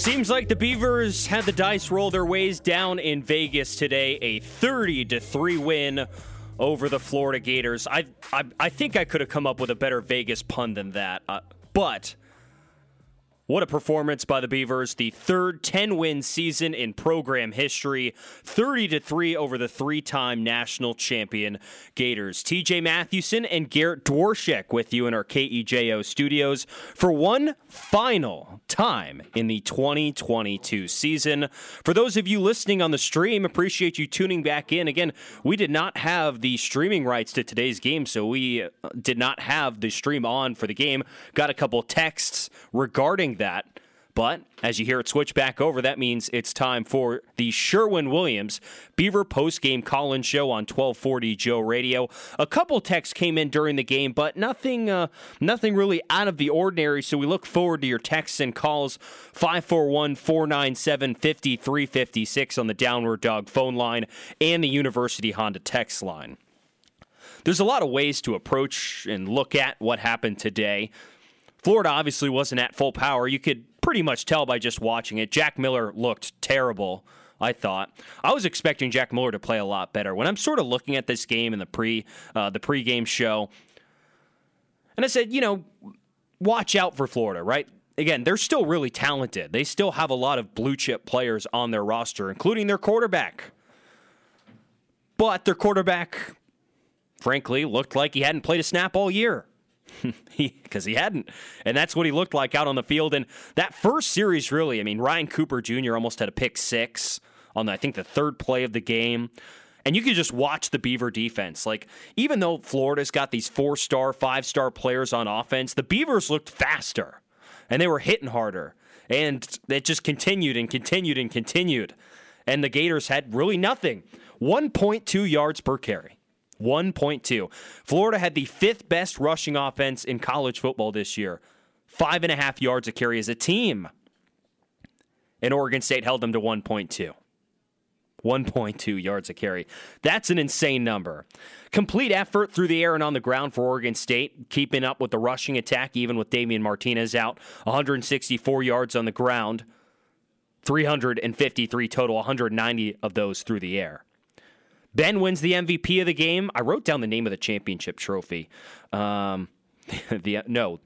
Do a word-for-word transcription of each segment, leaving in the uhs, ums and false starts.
Seems like the Beavers had the dice roll their ways down in Vegas today. A thirty to three win over the Florida Gators. I I, I think I could have come up with a better Vegas pun than that. Uh, but what a performance by the Beavers. The third ten-win season in program history. thirty to three over the three-time national champion Gators. T J Mathewson and Garrett Dorschek with you in our K E J O studios for one final time in the twenty twenty-two season. For those of you listening on the stream, appreciate you tuning back in. Again, we did not have the streaming rights to today's game, so we did not have the stream on for the game. Got a couple texts regarding that, but as you hear it switch back over, that means it's time for the Sherwin-Williams Beaver post-game call-in show on twelve forty Joe Radio. A couple texts came in during the game, but nothing uh, nothing really out of the ordinary, so we look forward to your texts and calls. Five four one, four nine seven, five three five six on the Downward Dog phone line and the University Honda text line. There's a lot of ways to approach and look at what happened today. Florida obviously wasn't at full power. You could pretty much tell by just watching it. Jack Miller looked terrible, I thought. I was expecting Jack Miller to play a lot better. When I'm sort of looking at this game in the pre uh, the pregame show, and I said, you know, watch out for Florida, right? Again, they're still really talented. They still have a lot of blue-chip players on their roster, including their quarterback. But their quarterback, frankly, looked like he hadn't played a snap all year. Because he, he hadn't. And that's what he looked like out on the field. And that first series, really, I mean, Ryan Cooper Junior almost had a pick six on, I think, the third play of the game. And you could just watch the Beaver defense. Like, even though Florida's got these four-star, five-star players on offense, the Beavers looked faster. And they were hitting harder. And it just continued and continued and continued. And the Gators had really nothing. one point two yards per carry. one point two. Florida had the fifth best rushing offense in college football this year. Five and a half yards a carry as a team. And Oregon State held them to one point two. one point two yards a carry. That's an insane number. Complete effort through the air and on the ground for Oregon State, keeping up with the rushing attack, even with Damian Martinez out. one hundred sixty-four yards on the ground. three hundred fifty-three total, one hundred ninety of those through the air. Ben wins the M V P of the game. I wrote down the name of the championship trophy. Um, the No,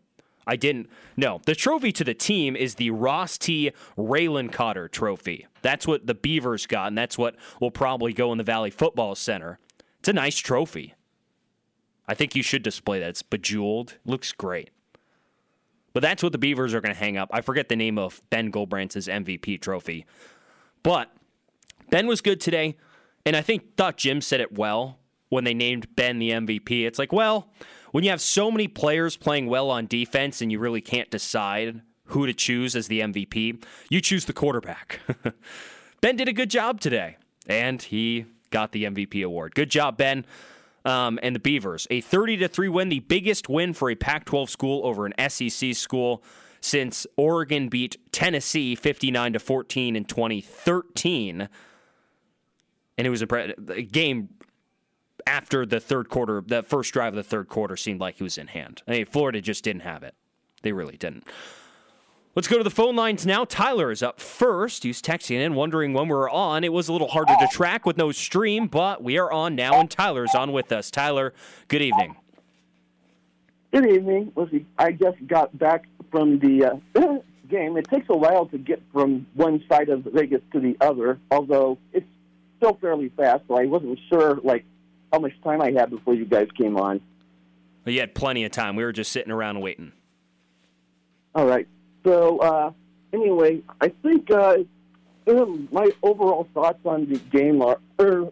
I didn't. No, the trophy to the team is the Ross T. Raylan Cotter trophy. That's what the Beavers got, and that's what will probably go in the Valley Football Center. It's a nice trophy. I think you should display that. It's bejeweled. Looks great. But that's what the Beavers are going to hang up. I forget the name of Ben Goldbrandt's M V P trophy. But Ben was good today. And I think thought Jim said it well when they named Ben the M V P. It's like, well, when you have so many players playing well on defense and you really can't decide who to choose as the M V P, you choose the quarterback. Ben did a good job today, and he got the M V P award. Good job, Ben. Um, and the Beavers, a thirty to three win, the biggest win for a Pac twelve school over an S E C school since Oregon beat Tennessee fifty-nine to fourteen in twenty thirteen. And it was a game after the third quarter, the first drive of the third quarter seemed like he was in hand. I mean, Florida just didn't have it. They really didn't. Let's go to the phone lines now. Tyler is up first. He's texting in, wondering when we're on. It was a little harder to track with no stream, but we are on now, and Tyler's on with us. Tyler, good evening. Good evening. Let's see. I just got back from the uh, game. It takes a while to get from one side of Vegas to the other, although it's still fairly fast, so I wasn't sure like how much time I had before you guys came on. You had plenty of time. We were just sitting around waiting. All right. So uh, anyway, I think uh, my overall thoughts on the game are er,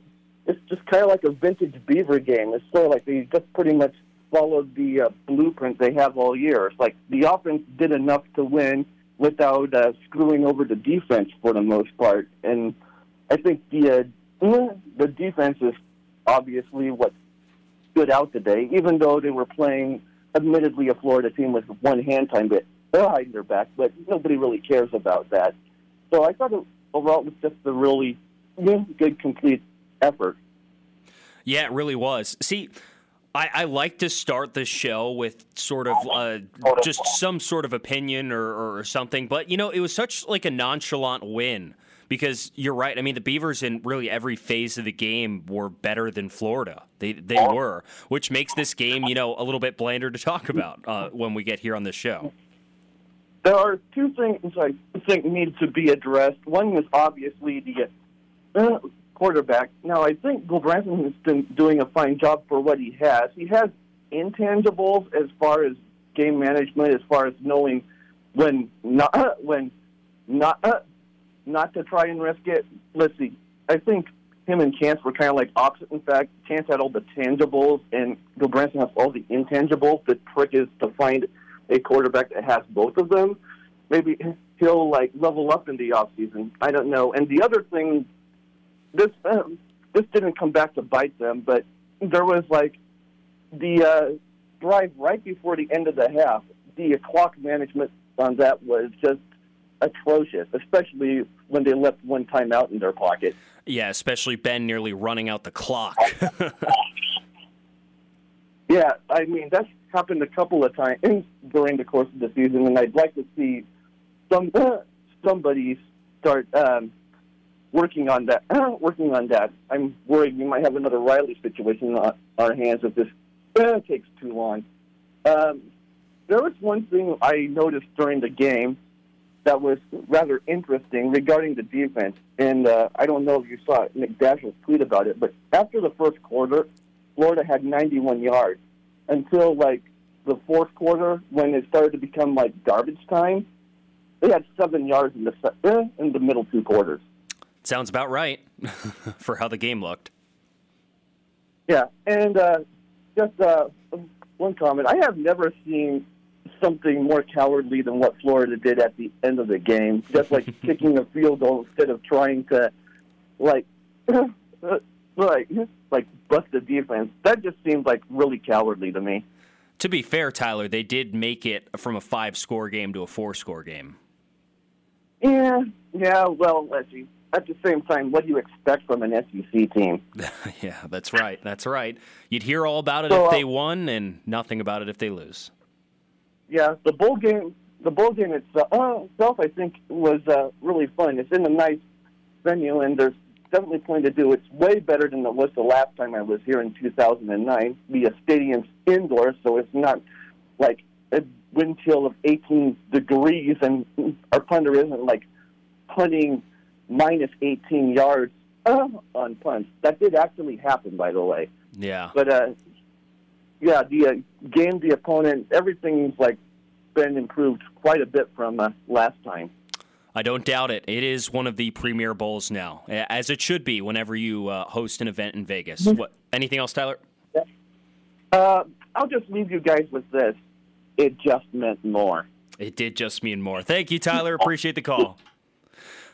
it's just kind of like a vintage Beaver game. It's sort of like they just pretty much followed the uh, blueprint they have all year. It's like the offense did enough to win without uh, screwing over the defense for the most part, and I think the uh, the defense is obviously what stood out today, even though they were playing, admittedly, a Florida team with one hand time bit behind their back, but nobody really cares about that. So I thought it, overall it was just a really good, complete effort. Yeah, it really was. See, I, I like to start the show with sort of uh, just some sort of opinion or, or something. But, you know, it was such like a nonchalant win because you're right. I mean, the Beavers in really every phase of the game were better than Florida. They they were, which makes this game, you know, a little bit blander to talk about uh, when we get here on the show. There are two things I think need to be addressed. One is obviously the uh, quarterback. Now, I think Bill Branson has been doing a fine job for what he has. He has intangibles as far as game management, as far as knowing when not uh, when not uh, not to try and risk it. Let's see. I think him and Chance were kind of like opposite. In fact, Chance had all the tangibles, and Bill Branson has all the intangibles. The trick is to find a quarterback that has both of them. Maybe he'll like level up in the offseason. I don't know. And the other thing, this uh, this didn't come back to bite them, but there was like the uh, drive right before the end of the half. The clock management on that was just atrocious, especially when they left one timeout in their pocket. Yeah, especially Ben nearly running out the clock. Yeah, I mean, that's happened a couple of times during the course of the season, and I'd like to see some uh, somebody start um, working on that. Uh, working on that. I'm worried we might have another Riley situation on our hands if this uh, takes too long. Um, there was one thing I noticed during the game that was rather interesting regarding the defense, and uh, I don't know if you saw it, Nick Dash's tweet about it, but after the first quarter, Florida had ninety-one yards. Until, like, the fourth quarter, when it started to become, like, garbage time, they had seven yards in the uh, in the middle two quarters. Sounds about right for how the game looked. Yeah, and uh, just uh, one comment. I have never seen something more cowardly than what Florida did at the end of the game, just, like, kicking a field goal instead of trying to, like, like, like, bust the defense. That just seemed like really cowardly to me. To be fair, Tyler, they did make it from a five-score game to a four-score game. Yeah, yeah, well, let's see. At the same time, what do you expect from an S E C team? Yeah, that's right, that's right. You'd hear all about it so, if they uh, won and nothing about it if they lose. Yeah, the bowl game the bowl game itself, I think, was uh, really fun. It's in a nice venue, and there's definitely plenty to do. It's way better than it was the last time I was here in two thousand nine. The stadium's indoor, so it's not like a wind chill of eighteen degrees, and our punter isn't like punting minus eighteen yards uh, on punts. That did actually happen, by the way. Yeah. But, uh, yeah, the uh, game, the opponent, everything's like been improved quite a bit from uh, last time. I don't doubt it. It is one of the premier bowls now, as it should be whenever you uh, host an event in Vegas. What? Anything else, Tyler? Yeah. Uh, I'll just leave you guys with this. It just meant more. It did just mean more. Thank you, Tyler. Appreciate the call.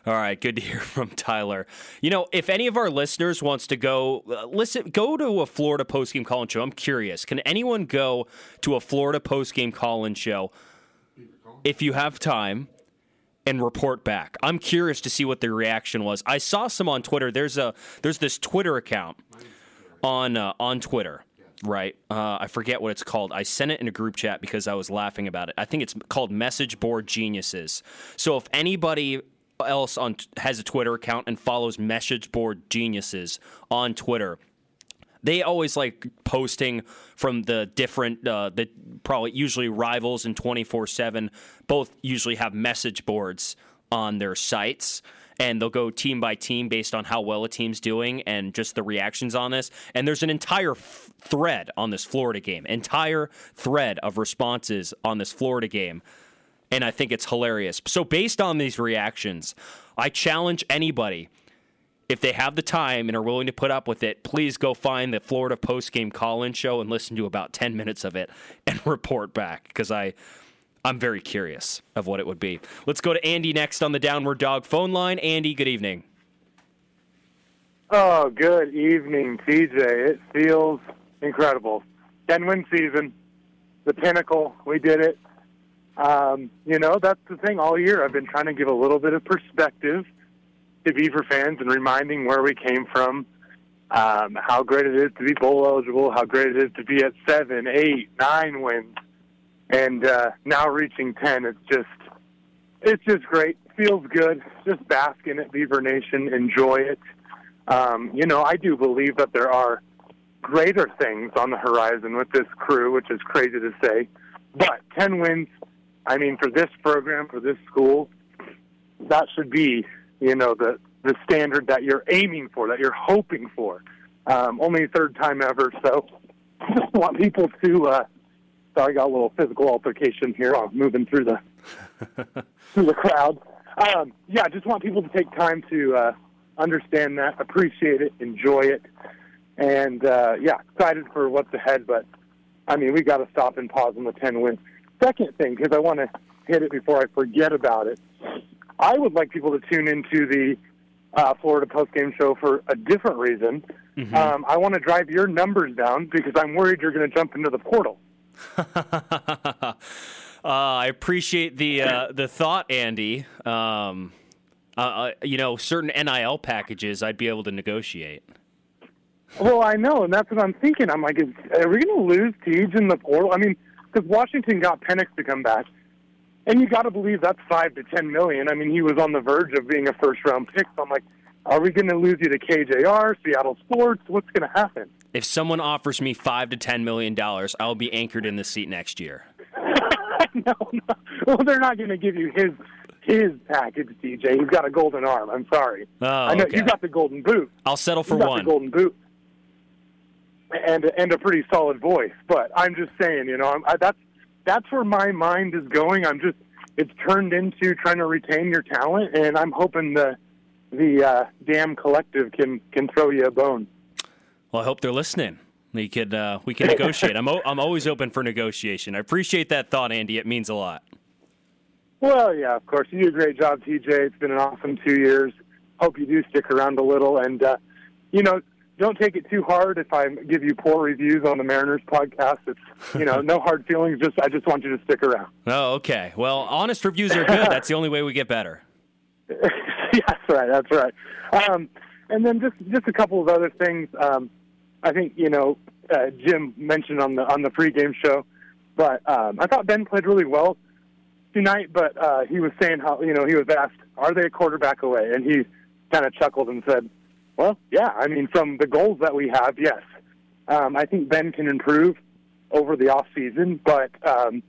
All right, good to hear from Tyler. You know, if any of our listeners wants to go, uh, listen, go to a Florida postgame call-in show. I'm curious. Can anyone go to a Florida postgame call-in show if you have time and report back? I'm curious to see what the reaction was. I saw some on Twitter. There's a there's this Twitter account on uh, on Twitter, right? Uh, I forget what it's called. I sent it in a group chat because I was laughing about it. I think it's called Message Board Geniuses. So if anybody else on has a Twitter account and follows Message Board Geniuses on Twitter, they always like posting from the different, uh, the probably usually rivals in twenty-four seven. Both usually have message boards on their sites, and they'll go team by team based on how well a team's doing and just the reactions on this. And there's an entire f- thread on this Florida game, entire thread of responses on this Florida game. And I think it's hilarious. So based on these reactions, I challenge anybody, if they have the time and are willing to put up with it, please go find the Florida postgame call-in show and listen to about ten minutes of it and report back, because I, I'm very curious of what it would be. Let's go to Andy next on the Downward Dog phone line. Andy, good evening. Oh, good evening, T J. It feels incredible. ten-win season, the pinnacle, we did it. Um, you know, that's the thing all year. I've been trying to give a little bit of perspective to Beaver fans and reminding where we came from um, how great it is to be bowl eligible, how great it is to be at seven, eight, nine wins, and uh, now reaching ten. It's just, it's just great. Feels good. Just bask in it, Beaver Nation. Enjoy it. Um, you know, I do believe that there are greater things on the horizon with this crew, which is crazy to say. But ten wins, I mean, for this program, for this school, that should be, you know, the, the standard that you're aiming for, that you're hoping for. Um, only third time ever, so I just want people to, uh, sorry, I got a little physical altercation here. I'm moving through the, through the crowd. Um, yeah, I just want people to take time to uh, understand that, appreciate it, enjoy it. And, uh, yeah, excited for what's ahead, but, I mean, we got to stop and pause on the ten win. Second thing, because I want to hit it before I forget about it, I would like people to tune into the uh, Florida postgame show for a different reason. Mm-hmm. Um, I want to drive your numbers down because I'm worried you're going to jump into the portal. uh, I appreciate the uh, the thought, Andy. Um, uh, you know, certain N I L packages I'd be able to negotiate. Well, I know, and that's what I'm thinking. I'm like, is, are we going to lose Teej in the portal? I mean, because Washington got Penix to come back, and you got to believe that's five to ten million. I mean, he was on the verge of being a first-round pick. So I'm like, are we going to lose you to K J R, Seattle Sports? What's going to happen? If someone offers me five to ten million dollars, I'll be anchored in the seat next year. no, no, well, they're not going to give you his. His package, D J. He's got a golden arm. I'm sorry. Oh, I know okay. You got the golden boot. I'll settle for you got one. The golden boot. And and a pretty solid voice, but I'm just saying, you know, I'm, I, that's that's where my mind is going. I'm just it's turned into trying to retain your talent, and I'm hoping the the uh, damn collective can, can throw you a bone. Well, I hope they're listening. We could uh, we can negotiate. I'm o- I'm always open for negotiation. I appreciate that thought, Andy. It means a lot. Well, yeah, of course. You do a great job, T J. It's been an awesome two years. Hope you do stick around a little, and uh, you know. Don't take it too hard if I give you poor reviews on the Mariners podcast. It's, you know, no hard feelings. Just I just want you to stick around. Oh, okay. Well, honest reviews are good. That's the only way we get better. Yeah, that's right. That's right. Um, and then just, just a couple of other things. Um, I think, you know, uh, Jim mentioned on the on the pregame show, but um, I thought Ben played really well tonight, but uh, he was saying how, you know, he was asked, are they a quarterback away? And he kind of chuckled and said, well, yeah, I mean, from the goals that we have, yes. Um, I think Ben can improve over the offseason, but, um,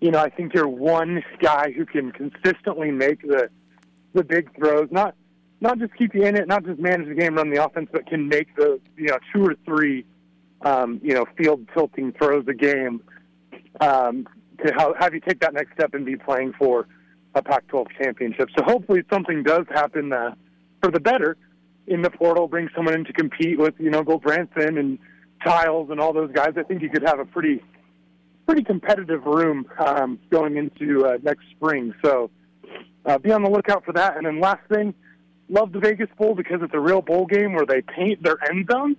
you know, I think you're one guy who can consistently make the the big throws, not not just keep you in it, not just manage the game, run the offense, but can make the, you know, two or three, um, you know, field-tilting throws a game um, to how, have you take that next step and be playing for a Pac twelve championship. So hopefully something does happen uh, for the better in the portal, bring someone in to compete with, you know, Bill Branson and Childs and all those guys. I think you could have a pretty pretty competitive room um, going into uh, next spring. So uh, be on the lookout for that. And then last thing, love the Vegas Bowl because it's a real bowl game where they paint their end zones,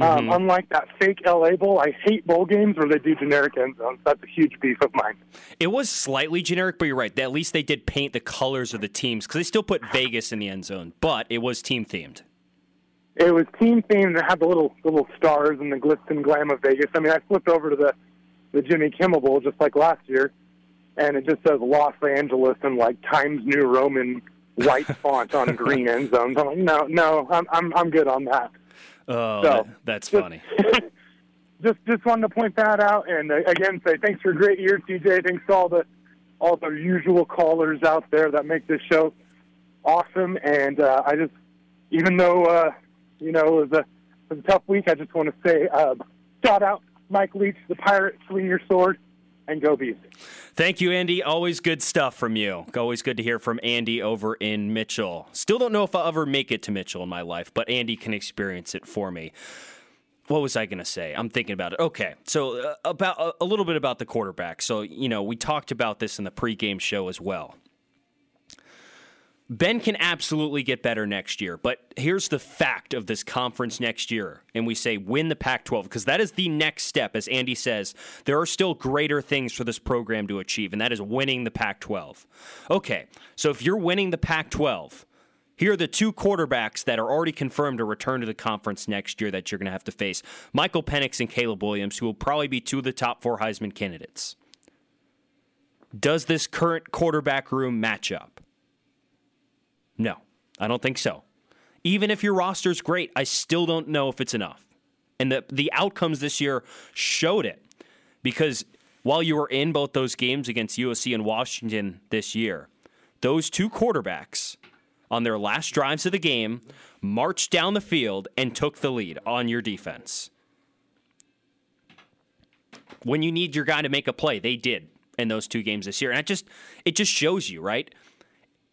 mm-hmm. um, unlike that fake L A Bowl. I hate bowl games where they do generic end zones. That's a huge beef of mine. It was slightly generic, but you're right. At least they did paint the colors of the teams because they still put Vegas in the end zone, but it was team-themed. It was team themed. It had the little little stars and the glitz and glam of Vegas. I mean, I flipped over to the, the Jimmy Kimmel Bowl just like last year, and it just says Los Angeles and like Times New Roman white font on green end zones. I'm like, no, no, I'm I'm I'm good on that. Oh, so, that, that's just funny. just just wanted to point that out, and uh, again say thanks for a great year, T J. Thanks to all the all the usual callers out there that make this show awesome. And uh, I just, even though. Uh, You know, it was, a, it was a tough week. I just want to say, uh, shout out Mike Leach, the Pirate, swing your sword, and go Bees. Thank you, Andy. Always good stuff from you. Always good to hear from Andy over in Mitchell. Still don't know if I'll ever make it to Mitchell in my life, but Andy can experience it for me. What was I going to say? I'm thinking about it. Okay, so uh, about uh, a little bit about the quarterback. So, you know, we talked about this in the pregame show as well. Ben can absolutely get better next year, but here's the fact of this conference next year, and we say win the Pac twelve, because that is the next step. As Andy says, there are still greater things for this program to achieve, and that is winning the Pac twelve. Okay, so if you're winning the Pac twelve, Here are the two quarterbacks that are already confirmed to return to the conference next year that you're going to have to face. Michael Penix and Caleb Williams, who will probably be two of the top four Heisman candidates. Does this current quarterback room match up? No, I don't think so. Even if your roster's great, I still don't know if it's enough. And the, the outcomes this year showed it. Because while you were in both those games against U S C and Washington this year, those two quarterbacks, on their last drives of the game, marched down the field and took the lead on your defense. When you need your guy to make a play, they did in those two games this year. And it just, it just shows you, right?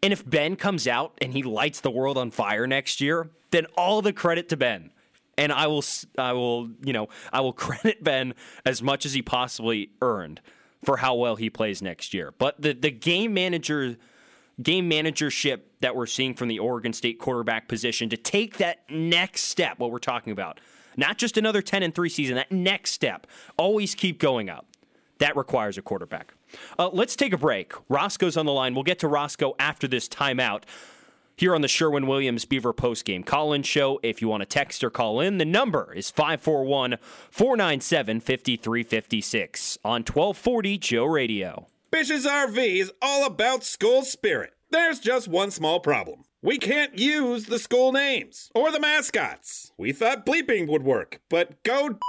And if Ben comes out and he lights the world on fire next year, then all the credit to Ben. And I will, I will, you know, I will credit Ben as much as he possibly earned for how well he plays next year. But the, the game manager... game managership that we're seeing from the Oregon State quarterback position to take that next step, what we're talking about, not just another ten and three season, that next step, always keep going up. That requires a quarterback. Uh, let's take a break. Roscoe's on the line. We'll get to Roscoe after this timeout here on the Sherwin-Williams Beaver postgame call-in show. If you want to text or call in, the number is five four one, four nine seven, five three five six on twelve forty Joe Radio. Bish's R V is all about school spirit. There's just one small problem. We can't use the school names or the mascots. We thought bleeping would work, but go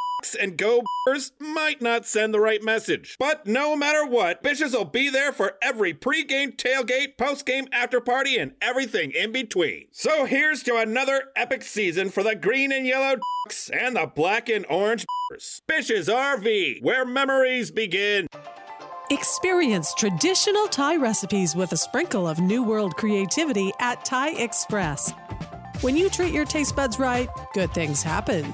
and go Barbers might not send the right message. But no matter what, Bish's will be there for every pregame, tailgate, postgame, after party, and everything in between. So here's to another epic season for the green and yellow and the black and orange Barbers. Bish's R V, where memories begin. Experience traditional Thai recipes with a sprinkle of New World creativity at Thai Express. When you treat your taste buds right, good things happen.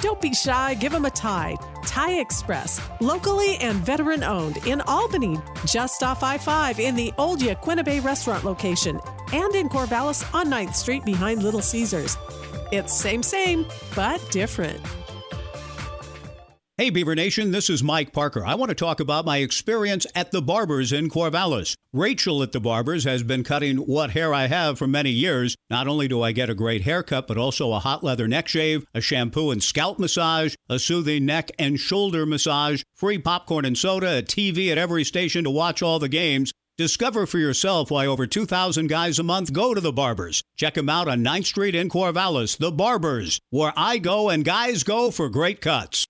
Don't be shy, give them a Thai. Thai Express, locally and veteran-owned in Albany, just off I five in the Old Yaquinabe restaurant location, and in Corvallis on ninth Street behind Little Caesars. It's same, same, but different. Hey, Beaver Nation, this is Mike Parker. I want to talk about my experience at the Barbers in Corvallis. Rachel at the Barbers has been cutting what hair I have for many years. Not only do I get a great haircut, but also a hot leather neck shave, a shampoo and scalp massage, a soothing neck and shoulder massage, free popcorn and soda, a T V at every station to watch all the games. Discover for yourself why over two thousand guys a month go to the Barbers. Check them out on ninth Street in Corvallis, the Barbers, where I go and guys go for great cuts.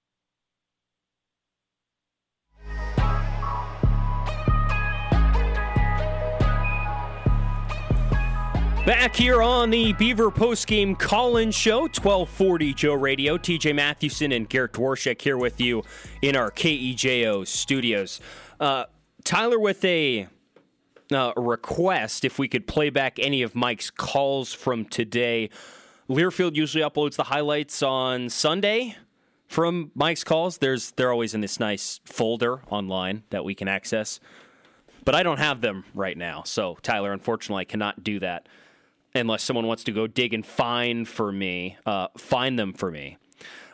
Back here on the Beaver postgame call-in show, twelve forty Joe Radio. T J Mathewson and Garrett Dorschek here with you in our K E J O studios. Uh, Tyler with a uh, request, if we could play back any of Mike's calls from today. Learfield usually uploads the highlights on Sunday from Mike's calls. There's They're always in this nice folder online that we can access. But I don't have them right now, so Tyler, unfortunately, I cannot do that. Unless someone wants to go dig and find for me, uh, find them for me.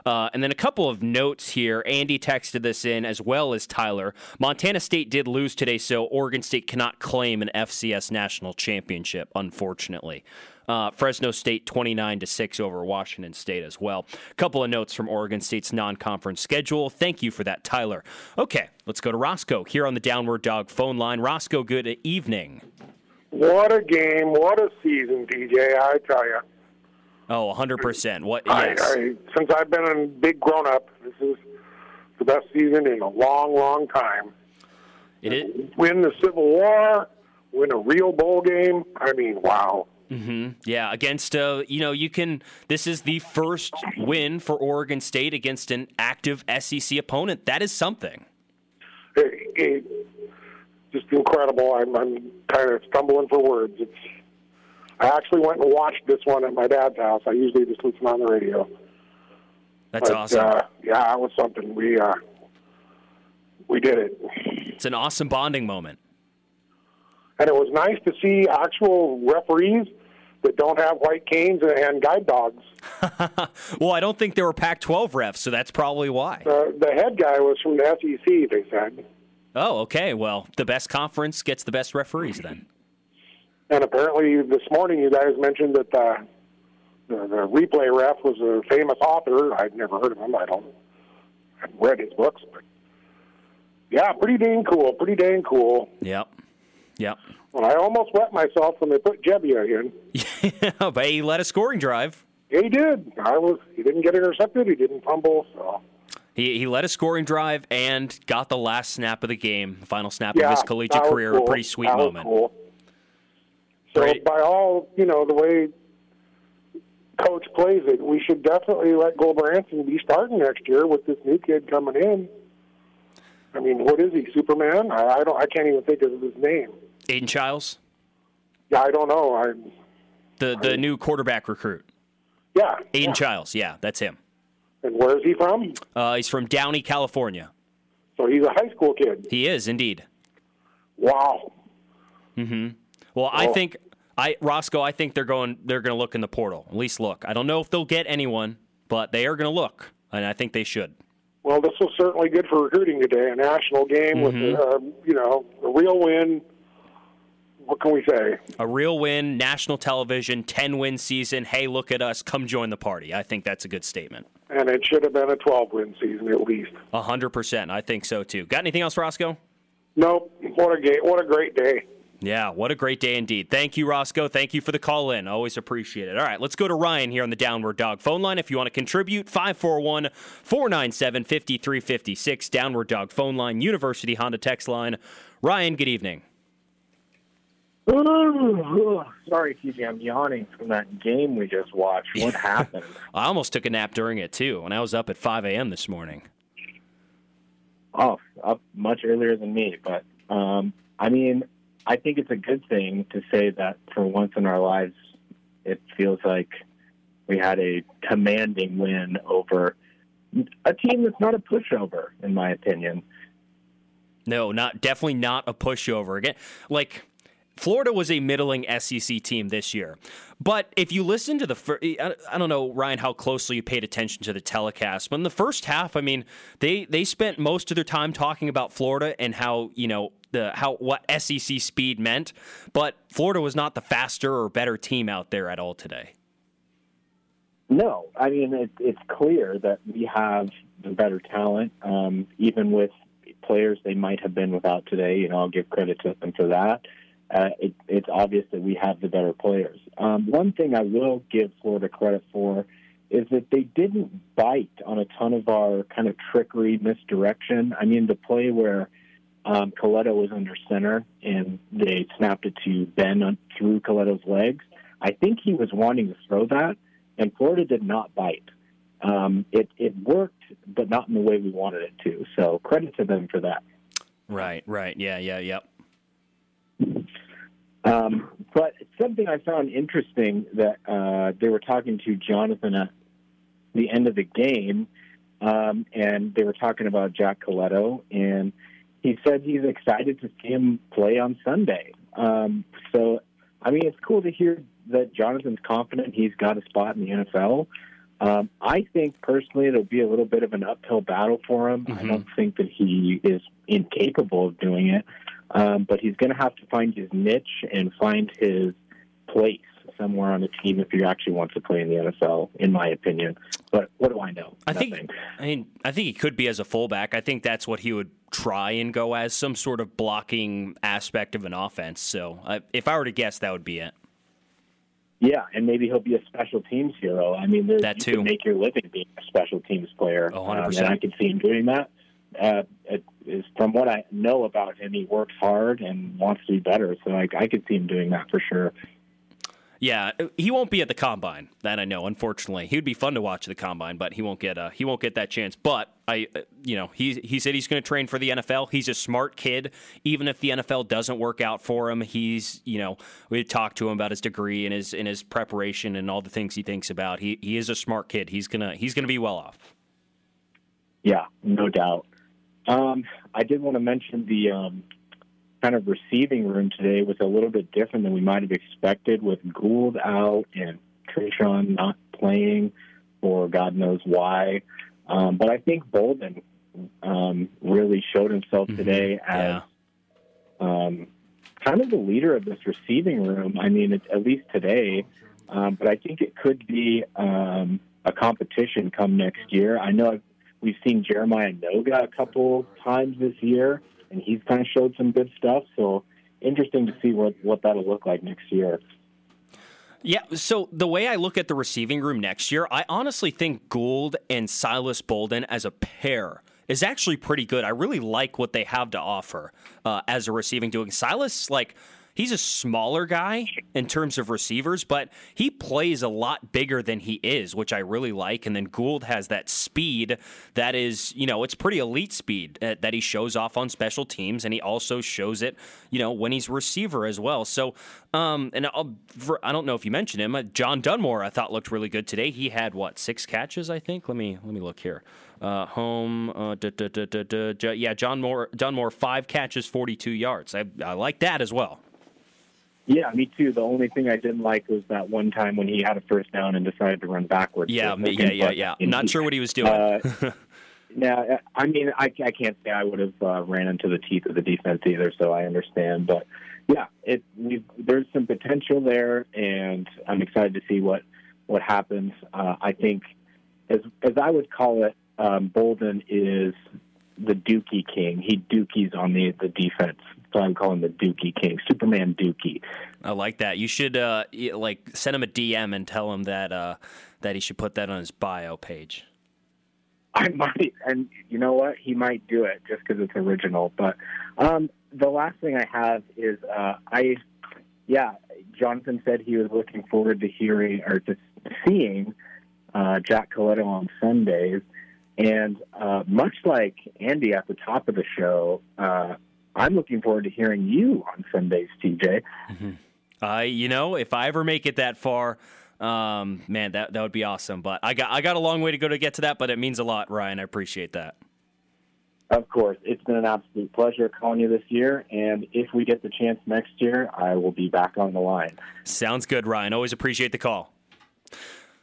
Uh, and then a couple of notes here. Andy texted this in as well as Tyler. Montana State did lose today, so Oregon State cannot claim an F C S national championship, unfortunately. Uh, Fresno State twenty-nine to six over Washington State as well. A couple of notes from Oregon State's non-conference schedule. Thank you for that, Tyler. Okay, let's go to Roscoe here on the Downward Dog phone line. Roscoe, good evening. What a game. What a season, D J, I tell you. Oh, one hundred percent. What, yes. I, I, since I've been a big grown-up, this is the best season in a long, long time. It is. Win the Civil War, win a real bowl game. I mean, wow. Mm-hmm. Yeah, against, uh, you know, you can, this is the first win for Oregon State against an active S E C opponent. That is something. It, it, just incredible. I'm, I'm kind of stumbling for words. It's, I actually went and watched this one at my dad's house. I usually just listen on the radio. That's but, awesome. Uh, yeah, it was something. We uh, we did it. It's an awesome bonding moment. And it was nice to see actual referees that don't have white canes and guide dogs. Well, I don't think there were Pac twelve refs, so that's probably why. Uh, the head guy was from the S E C, they said. Oh, okay. Well, the best conference gets the best referees then. And apparently this morning you guys mentioned that uh, the, the replay ref was a famous author. I'd never heard of him. I don't. I've read his books, but yeah, pretty dang cool. Pretty dang cool. Yep. Yep. Well, I almost wet myself when they put Jebbia in. Yeah, but he led a scoring drive. Yeah, he did. I was. He didn't get intercepted. He didn't fumble. So. He he led a scoring drive and got the last snap of the game, the final snap yeah, of his collegiate career. Cool. A pretty sweet that moment. Was cool. So right. By all, you know, the way Coach plays it, we should definitely let Gould Branson be starting next year with this new kid coming in. I mean, what is he, Superman? I, I don't. I can't even think of his name. Aiden Childs? Yeah, I don't know. I the the I, new quarterback recruit. Yeah. Aiden yeah. Childs. Yeah, that's him. And where is he from? Uh, he's from Downey, California. So he's a high school kid. He is indeed. Wow. Mm-hmm. Well, oh. I think I Roscoe. I think they're going. They're going to look in the portal. At least look. I don't know if they'll get anyone, but they are going to look, and I think they should. Well, this was certainly good for recruiting today. A national game mm-hmm. with, uh, you know, a real win. What can we say? A real win, national television, ten-win season. Hey, look at us. Come join the party. I think that's a good statement. And it should have been a twelve-win season at least. one hundred percent. I think so, too. Got anything else, Roscoe? Nope. What a game. What a great day. Yeah, what a great day indeed. Thank you, Roscoe. Thank you for the call in. Always appreciate it. All right, let's go to Ryan here on the Downward Dog phone line. If you want to contribute, five four one, four nine seven, five three five six. Downward Dog phone line, University Honda text line. Ryan, good evening. Sorry, T J, I'm yawning from that game we just watched. What happened? I almost took a nap during it, too, when I was up at five a.m. this morning. Oh, up much earlier than me. But, um, I mean, I think it's a good thing to say that for once in our lives, it feels like we had a commanding win over a team that's not a pushover, in my opinion. No, not definitely not a pushover. Again, like, Florida was a middling S E C team this year. But if you listen to the fir- – I don't know, Ryan, how closely you paid attention to the telecast. But in the first half, I mean, they, they spent most of their time talking about Florida and how, you know, the how what S E C speed meant. But Florida was not the faster or better team out there at all today. No. I mean, it, it's clear that we have the better talent, um, even with players they might have been without today. You know, I'll give credit to them for that. Uh, it, it's obvious that we have the better players. Um, one thing I will give Florida credit for is that they didn't bite on a ton of our kind of trickery, misdirection. I mean, the play where um, Coletto was under center and they snapped it to Ben on, through Coletto's legs, I think he was wanting to throw that, and Florida did not bite. Um, it, it worked, but not in the way we wanted it to. So credit to them for that. Right, right. Yeah, yeah, yep. Yeah. Um, but something I found interesting that uh, they were talking to Jonathan at the end of the game, um, and they were talking about Jack Coletto, and he said he's excited to see him play on Sunday. Um, so, I mean, it's cool to hear that Jonathan's confident he's got a spot in the N F L. Um, I think, personally, it'll be a little bit of an uphill battle for him. Mm-hmm. I don't think that he is incapable of doing it. Um, but he's going to have to find his niche and find his place somewhere on the team if he actually wants to play in the N F L, in my opinion. But what do I know? I Nothing. think. I mean, I think he could be as a fullback. I think that's what he would try and go as, some sort of blocking aspect of an offense. So, I, if I were to guess, that would be it. Yeah, and maybe he'll be a special teams hero. I mean, that too. You can make your living being a special teams player, oh, one hundred percent. Um, and I can see him doing that. Uh, it is from what I know about him, he works hard and wants to be better. So I, I could see him doing that for sure. Yeah, he won't be at the combine. That I know, unfortunately. He would be fun to watch at the combine, but he won't get uh, he won't get that chance. But I, you know, he he said he's going to train for the N F L. He's a smart kid. Even if the N F L doesn't work out for him, he's you know we talked to him about his degree and his and his preparation and all the things he thinks about. He he is a smart kid. He's gonna he's gonna be well off. Yeah, no doubt. Um, I did want to mention the um, kind of receiving room today was a little bit different than we might have expected, with Gould out and Trayshawn not playing for God knows why. Um, but I think Bolden um, really showed himself today mm-hmm. as yeah. um, kind of the leader of this receiving room. I mean, at least today, um, but I think it could be um, a competition come next year. I know I've, we've seen Jeremiah Noga a couple times this year, and he's kind of showed some good stuff. So interesting to see what, what that'll look like next year. Yeah, so the way I look at the receiving room next year, I honestly think Gould and Silas Bolden as a pair is actually pretty good. I really like what they have to offer uh, as a receiving doing. Silas, like, he's a smaller guy in terms of receivers, but he plays a lot bigger than he is, which I really like. And then Gould has that speed that is, you know, it's pretty elite speed uh, that he shows off on special teams, and he also shows it, you know, when he's receiver as well. So, um, and I'll, for, I don't know if you mentioned him, uh, John Dunmore, I thought looked really good today. He had what, six catches, I think. Let me let me look here. Uh, home, uh, duh, duh, duh, duh, duh, duh, yeah, John Moore, Dunmore, five catches, forty-two yards. I, I like that as well. Yeah, me too. The only thing I didn't like was that one time when he had a first down and decided to run backwards. Yeah, yeah, yeah, yeah. I'm not sure what he was doing. uh, now, I mean, I, I can't say I would have uh, ran into the teeth of the defense either, so I understand. But, yeah, it we've, there's some potential there, and I'm excited to see what, what happens. Uh, I think, as as I would call it, um, Bolden is the Dookie King. He dookies on the, the defense. So I'm calling the Dookie King, Superman Dookie. I like that. You should uh, like send him a D M and tell him that uh, that he should put that on his bio page. I might, and you know what? He might do it just because it's original. But um, the last thing I have is uh, I, yeah, Jonathan said he was looking forward to hearing or to seeing uh, Jack Coletto on Sundays, and uh, much like Andy at the top of the show. Uh, I'm looking forward to hearing you on Sundays, T J. Mm-hmm. Uh, you know, if I ever make it that far, um, man, that that would be awesome. But I got I got a long way to go to get to that, but it means a lot, Ryan. I appreciate that. Of course. It's been an absolute pleasure calling you this year, and if we get the chance next year, I will be back on the line. Sounds good, Ryan. Always appreciate the call.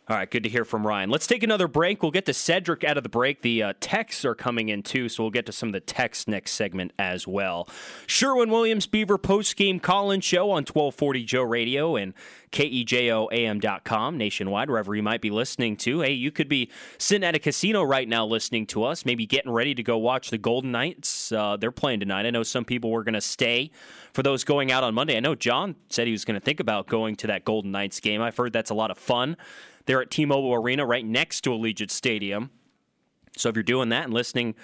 All right, good to hear from Ryan. Let's take another break. We'll get to Cedric out of the break. The uh, texts are coming in, too, so we'll get to some of the texts next segment as well. Sherwin-Williams Beaver post-game call-in show on twelve forty Joe Radio and K E J O A M dot com nationwide, wherever you might be listening to. Hey, you could be sitting at a casino right now listening to us, maybe getting ready to go watch the Golden Knights. Uh, they're playing tonight. I know some people were going to stay for those going out on Monday. I know John said he was going to think about going to that Golden Knights game. I've heard that's a lot of fun. They're at T-Mobile Arena right next to Allegiant Stadium. So if you're doing that and listening,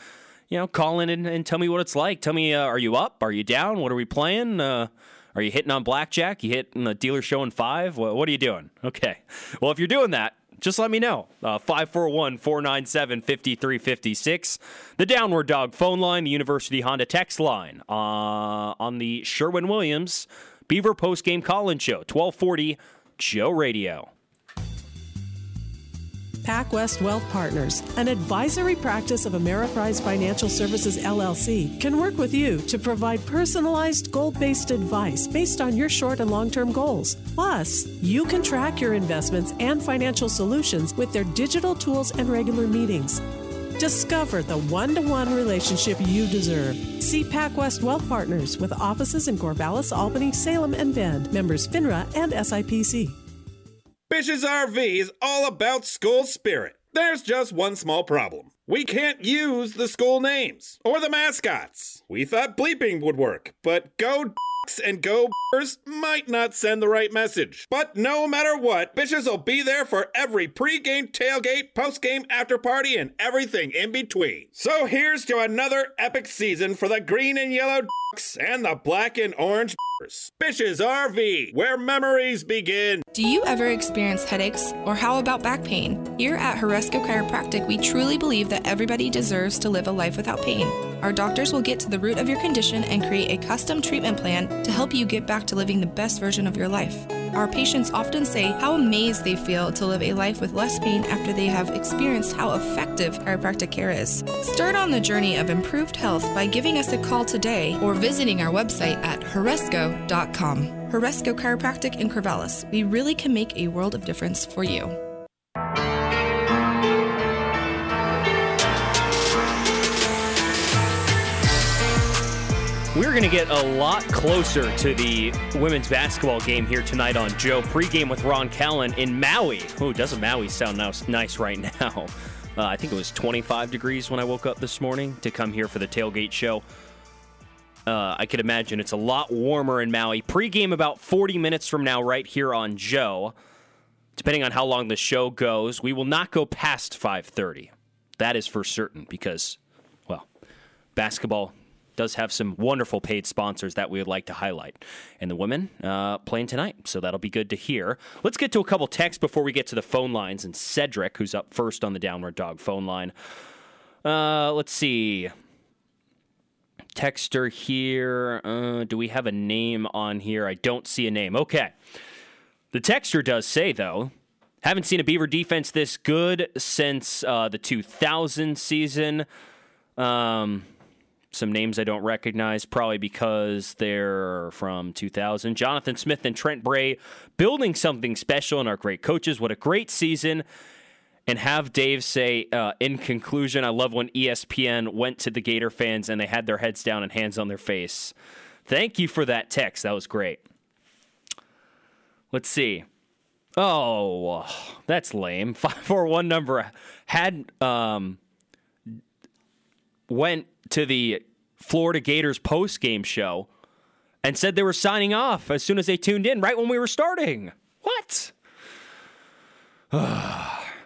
you know, call in and, and tell me what it's like. Tell me, uh, are you up? Are you down? What are we playing? Uh, are you hitting on blackjack? You hitting a dealer show in five? What, what are you doing? Okay. Well, if you're doing that, just let me know. Uh, five four one, four nine seven, five three five six. The Downward Dog phone line, the University Honda text line uh, on the Sherwin-Williams Beaver Postgame Call-In Show, twelve forty Joe Radio. PacWest Wealth Partners, an advisory practice of Ameriprise Financial Services, L L C, can work with you to provide personalized goal-based advice based on your short and long-term goals. Plus, you can track your investments and financial solutions with their digital tools and regular meetings. Discover the one-to-one relationship you deserve. See PacWest Wealth Partners with offices in Corvallis, Albany, Salem, and Bend. Members FINRA and S I P C. Bish's R V is all about school spirit. There's just one small problem. We can't use the school names or the mascots. We thought bleeping would work, but go and go might not send the right message. But no matter what, Bish's will be there for every pregame, tailgate, postgame, after-party, and everything in between. So here's to another epic season for the green and yellow and the black and orange Bish's R V, where memories begin. Do you ever experience headaches? Or how about back pain? Here at Roscoe Chiropractic, we truly believe that everybody deserves to live a life without pain. Our doctors will get to the root of your condition and create a custom treatment plan to help you get back to living the best version of your life. Our patients often say how amazed they feel to live a life with less pain after they have experienced how effective chiropractic care is. Start on the journey of improved health by giving us a call today or visiting our website at Roscoe dot com. Roscoe Chiropractic in Corvallis. We really can make a world of difference for you. We're going to get a lot closer to the women's basketball game here tonight on Joe. Pre-game with Ron Callen in Maui. Ooh, doesn't Maui sound nice right now? Uh, I think it was twenty-five degrees when I woke up this morning to come here for the tailgate show. Uh, I could imagine it's a lot warmer in Maui. Pre-game about forty minutes from now right here on Joe. Depending on how long the show goes, we will not go past five thirty. That is for certain because, well, basketball does have some wonderful paid sponsors that we would like to highlight. And the women uh, playing tonight, so that'll be good to hear. Let's get to a couple texts before we get to the phone lines. And Cedric, who's up first on the Downward Dog phone line. Uh, let's see. Texter here. Uh, do we have a name on here? I don't see a name. Okay. The texter does say, though, haven't seen a Beaver defense this good since uh, the two thousand season. Um... Some names I don't recognize, probably because they're from two thousand. Jonathan Smith and Trent Bray building something special, and our great coaches. What a great season. And have Dave say, uh, in conclusion, I love when E S P N went to the Gator fans and they had their heads down and hands on their face. Thank you for that text. That was great. Let's see. Oh, that's lame. five four one number had um, went to the Florida Gators post-game show and said they were signing off as soon as they tuned in, right when we were starting. What?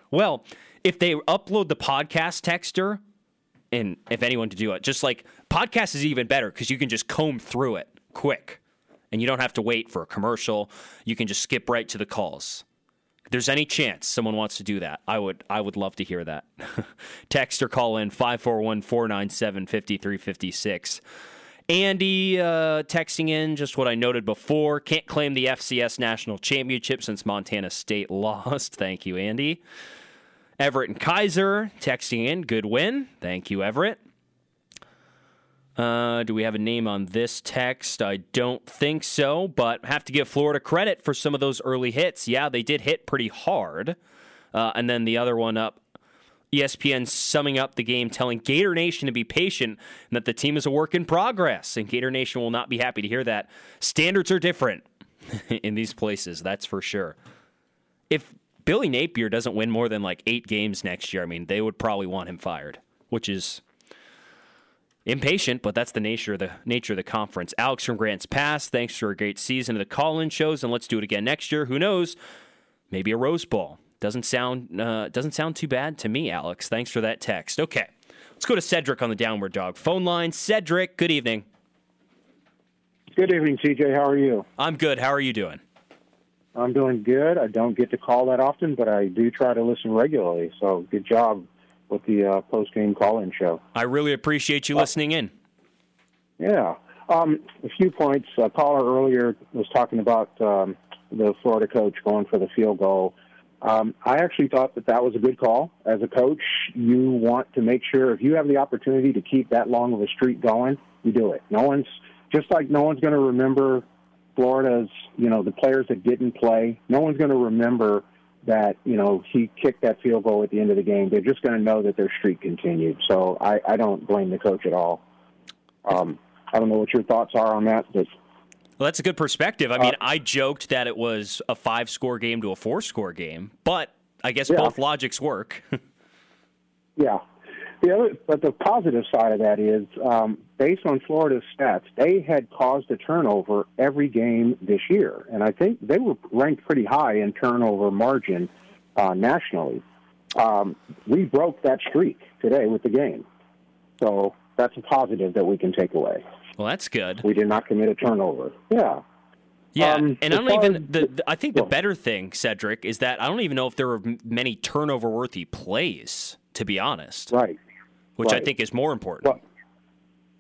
Well, if they upload the podcast texter, and if anyone to do it, just like, podcast is even better because you can just comb through it quick, and you don't have to wait for a commercial. You can just skip right to the calls. If there's any chance someone wants to do that, I would I would love to hear that. Text or call in five four one, four nine seven, five three five six. Andy uh, texting in just what I noted before. Can't claim the F C S National Championship since Montana State lost. Thank you, Andy. Everett and Kaiser texting in. Good win. Thank you, Everett. Uh, do we have a name on this text? I don't think so, but have to give Florida credit for some of those early hits. Yeah, they did hit pretty hard. Uh, and then the other one up, E S P N summing up the game, telling Gator Nation to be patient and that the team is a work in progress. And Gator Nation will not be happy to hear that. Standards are different in these places, that's for sure. If Billy Napier doesn't win more than like eight games next year, I mean, they would probably want him fired, which is impatient, but that's the nature of the nature of the conference. Alex from Grants Pass, thanks for a great season of the call-in shows, and let's do it again next year. Who knows? Maybe a Rose Bowl. Doesn't sound uh, doesn't sound too bad to me, Alex. Thanks for that text. Okay, let's go to Cedric on the Downward Dog phone line. Cedric, good evening. Good evening, T J. How are you? I'm good. How are you doing? I'm doing good. I don't get to call that often, but I do try to listen regularly, so good job with the uh, post-game call-in show. I really appreciate you uh, listening in. Yeah. Um, a few points. A caller earlier was talking about um, the Florida coach going for the field goal. Um, I actually thought that that was a good call. As a coach, you want to make sure if you have the opportunity to keep that long of a streak going, you do it. No one's just like no one's going to remember Florida's, you know, the players that didn't play. No one's going to remember that, you know, he kicked that field goal at the end of the game. They're just going to know that their streak continued. So I, I don't blame the coach at all. Um, I don't know what your thoughts are on that. But, well, that's a good perspective. I uh, mean, I joked that it was a five-score game to a four-score game, but I guess yeah. both logics work. yeah. The other, but the positive side of that is, um, based on Florida's stats, they had caused a turnover every game this year. And I think they were ranked pretty high in turnover margin uh, nationally. Um, we broke that streak today with the game. So that's a positive that we can take away. Well, that's good. We did not commit a turnover. Yeah. Yeah, um, and I don't even. The, the, I think the well, better thing, Cedric, is that I don't even know if there were many turnover-worthy plays, to be honest. Right. Which right. I think is more important. Well,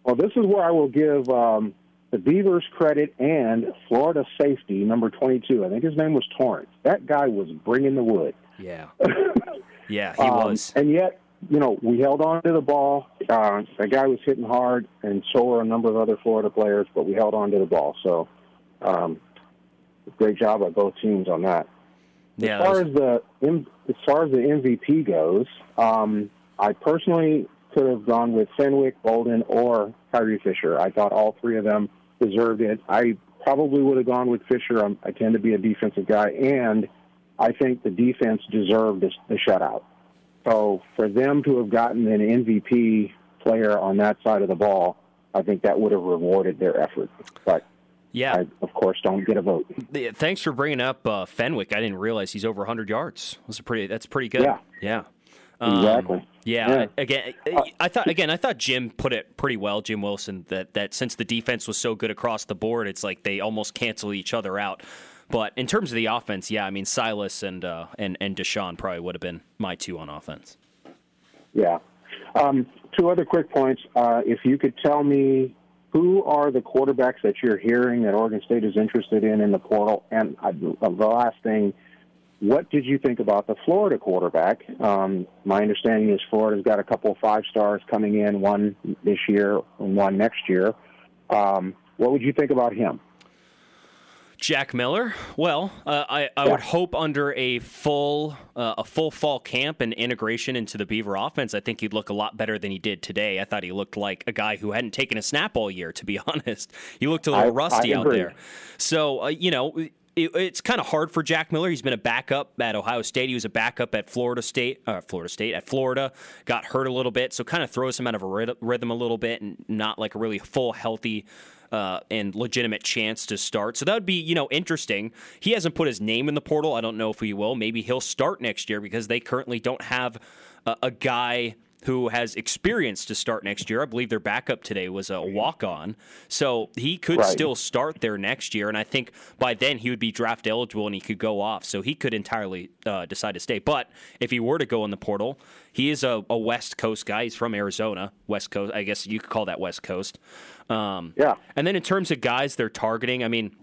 well, this is where I will give um, the Beavers credit and Florida safety, number twenty-two. I think his name was Torrance. That guy was bringing the wood. Yeah. yeah, he um, was. And yet, you know, we held on to the ball. Uh, that guy was hitting hard, and so were a number of other Florida players, but we held on to the ball. So, um, great job by both teams on that. Yeah, as, far that was... as, the, as far as the M V P goes, um, I personally – could have gone with Fenwick, Bolden, or Kyrie Fisher. I thought all three of them deserved it. I probably would have gone with Fisher. I'm, I tend to be a defensive guy, and I think the defense deserved the, the shutout. So for them to have gotten an M V P player on that side of the ball, I think that would have rewarded their effort. But yeah, I, of course, don't get a vote. Yeah, thanks for bringing up uh, Fenwick. I didn't realize he's over one hundred yards. That's a pretty. That's pretty good. Yeah. Yeah. Um, exactly. Yeah, yeah. I, again, I thought again. I thought Jim put it pretty well, Jim Wilson, that that since the defense was so good across the board, it's like they almost cancel each other out. But in terms of the offense, yeah, I mean Silas and uh, and and Deshaun probably would have been my two on offense. Yeah. Um, two other quick points. Uh, if you could tell me who are the quarterbacks that you're hearing that Oregon State is interested in in the portal, and uh, the last thing. What did you think about the Florida quarterback? Um, my understanding is Florida's got a couple of five stars coming in, one this year and one next year. Um, what would you think about him? Jack Miller. Well, uh, I, I yeah. would hope under a full uh, a full fall camp and integration into the Beaver offense, I think he'd look a lot better than he did today. I thought he looked like a guy who hadn't taken a snap all year, to be honest. He looked a little I, rusty I out there. So, uh, you know... It's kind of hard for Jack Miller. He's been a backup at Ohio State. He was a backup at Florida State, uh, Florida State, at Florida. Got hurt a little bit, so kind of throws him out of a rhythm a little bit and not like a really full, healthy, uh, and legitimate chance to start. So that would be, you know, interesting. He hasn't put his name in the portal. I don't know if he will. Maybe he'll start next year because they currently don't have a, a guy who has experience to start next year. I believe their backup today was a walk-on. So he could right. still start there next year, and I think by then he would be draft eligible and he could go off. So he could entirely uh, decide to stay. But if he were to go in the portal, he is a, a West Coast guy. He's from Arizona, West Coast. I guess you could call that West Coast. Um, yeah. And then in terms of guys they're targeting, I mean,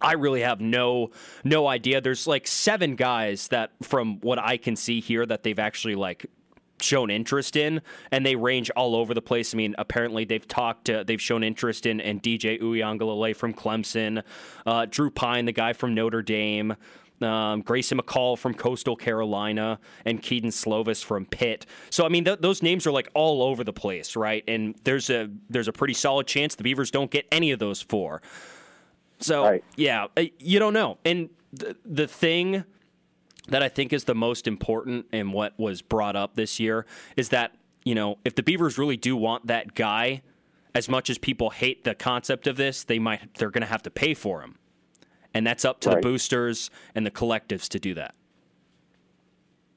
I really have no no idea. There's like seven guys that, from what I can see here, that they've actually like shown interest in, and they range all over the place. I mean, apparently they've talked, uh, they've shown interest in, and D J Uiagalelei from Clemson, uh, Drew Pine, the guy from Notre Dame, um, Grayson McCall from Coastal Carolina, and Keaton Slovis from Pitt. So, I mean, th- those names are like all over the place, right? And there's a there's a pretty solid chance the Beavers don't get any of those four. So, right. yeah, you don't know. And th- the thing... that I think is the most important and what was brought up this year is that, you know, if the Beavers really do want that guy, as much as people hate the concept of this, they might, they're going to have to pay for him. And that's up to right. the boosters and the collectives to do that.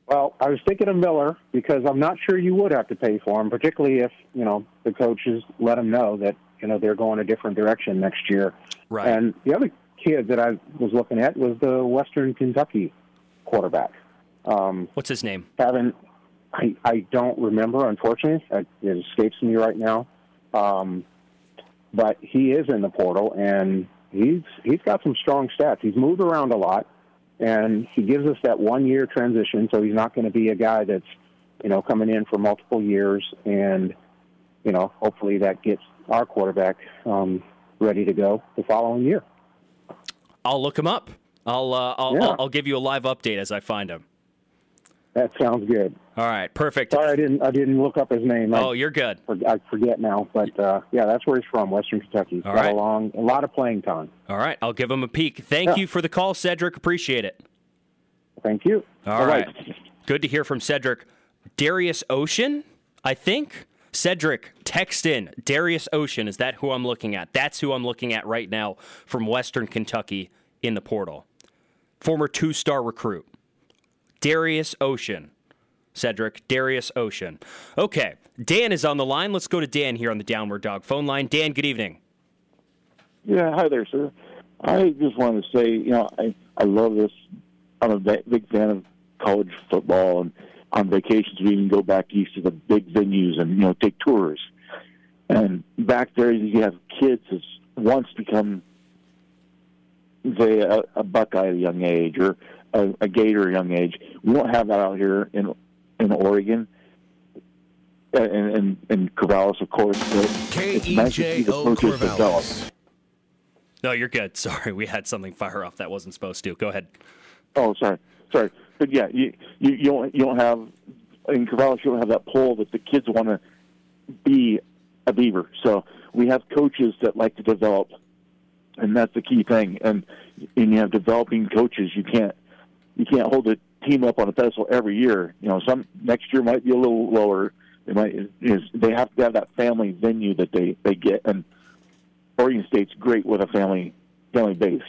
Well, I was thinking of Miller because I'm not sure you would have to pay for him, particularly if, you know, the coaches let him know that, you know, they're going a different direction next year. Right. And the other kid that I was looking at was the Western Kentucky quarterback. Um, What's his name? Kevin, I, I don't remember, unfortunately. I, it escapes me right now. Um, but he is in the portal, and he's he's got some strong stats. He's moved around a lot, and he gives us that one-year transition, so he's not going to be a guy that's, you know, coming in for multiple years, and, you know, hopefully that gets our quarterback um, ready to go the following year. I'll look him up. I'll uh, I'll, yeah. I'll I'll give you a live update as I find him. That sounds good. All right, perfect. Sorry, I didn't I didn't look up his name. Oh, I, you're good. I forget now, but uh, yeah, that's where he's from, Western Kentucky. He's got right. a long, a lot of playing time. All right, I'll give him a peek. Thank yeah. you for the call, Cedric. Appreciate it. Thank you. All, All right. right, good to hear from Cedric. Darius Ocean, I think. Cedric, text in. Darius Ocean, is that who I'm looking at? That's who I'm looking at right now from Western Kentucky in the portal. Former two-star recruit, Darius Ocean. Cedric, Darius Ocean. Okay, Dan is on the line. Let's go to Dan here on the Downward Dog phone line. Dan, good evening. Yeah, hi there, sir. I just wanted to say, you know, I, I love this. I'm a big fan of college football, and on vacations we even go back east to the big venues and, you know, take tours. And back there you have kids that's once become Say a, a Buckeye at a young age or a, a Gator at a young age. We don't have that out here in in Oregon and and, and Corvallis, of course. K E J O Corvallis. No, you're good. Sorry, we had something fire off that wasn't supposed to. Go ahead. Oh, sorry, sorry. But yeah, you you, you don't you don't have in Corvallis. You don't have that pull that the kids want to be a Beaver. So we have coaches that like to develop, and that's the key thing. And and you have developing coaches. You can't you can't hold a team up on a pedestal every year. You know, some next year might be a little lower. They might is they have to have that family venue that they, they get. And Oregon State's great with a family family base.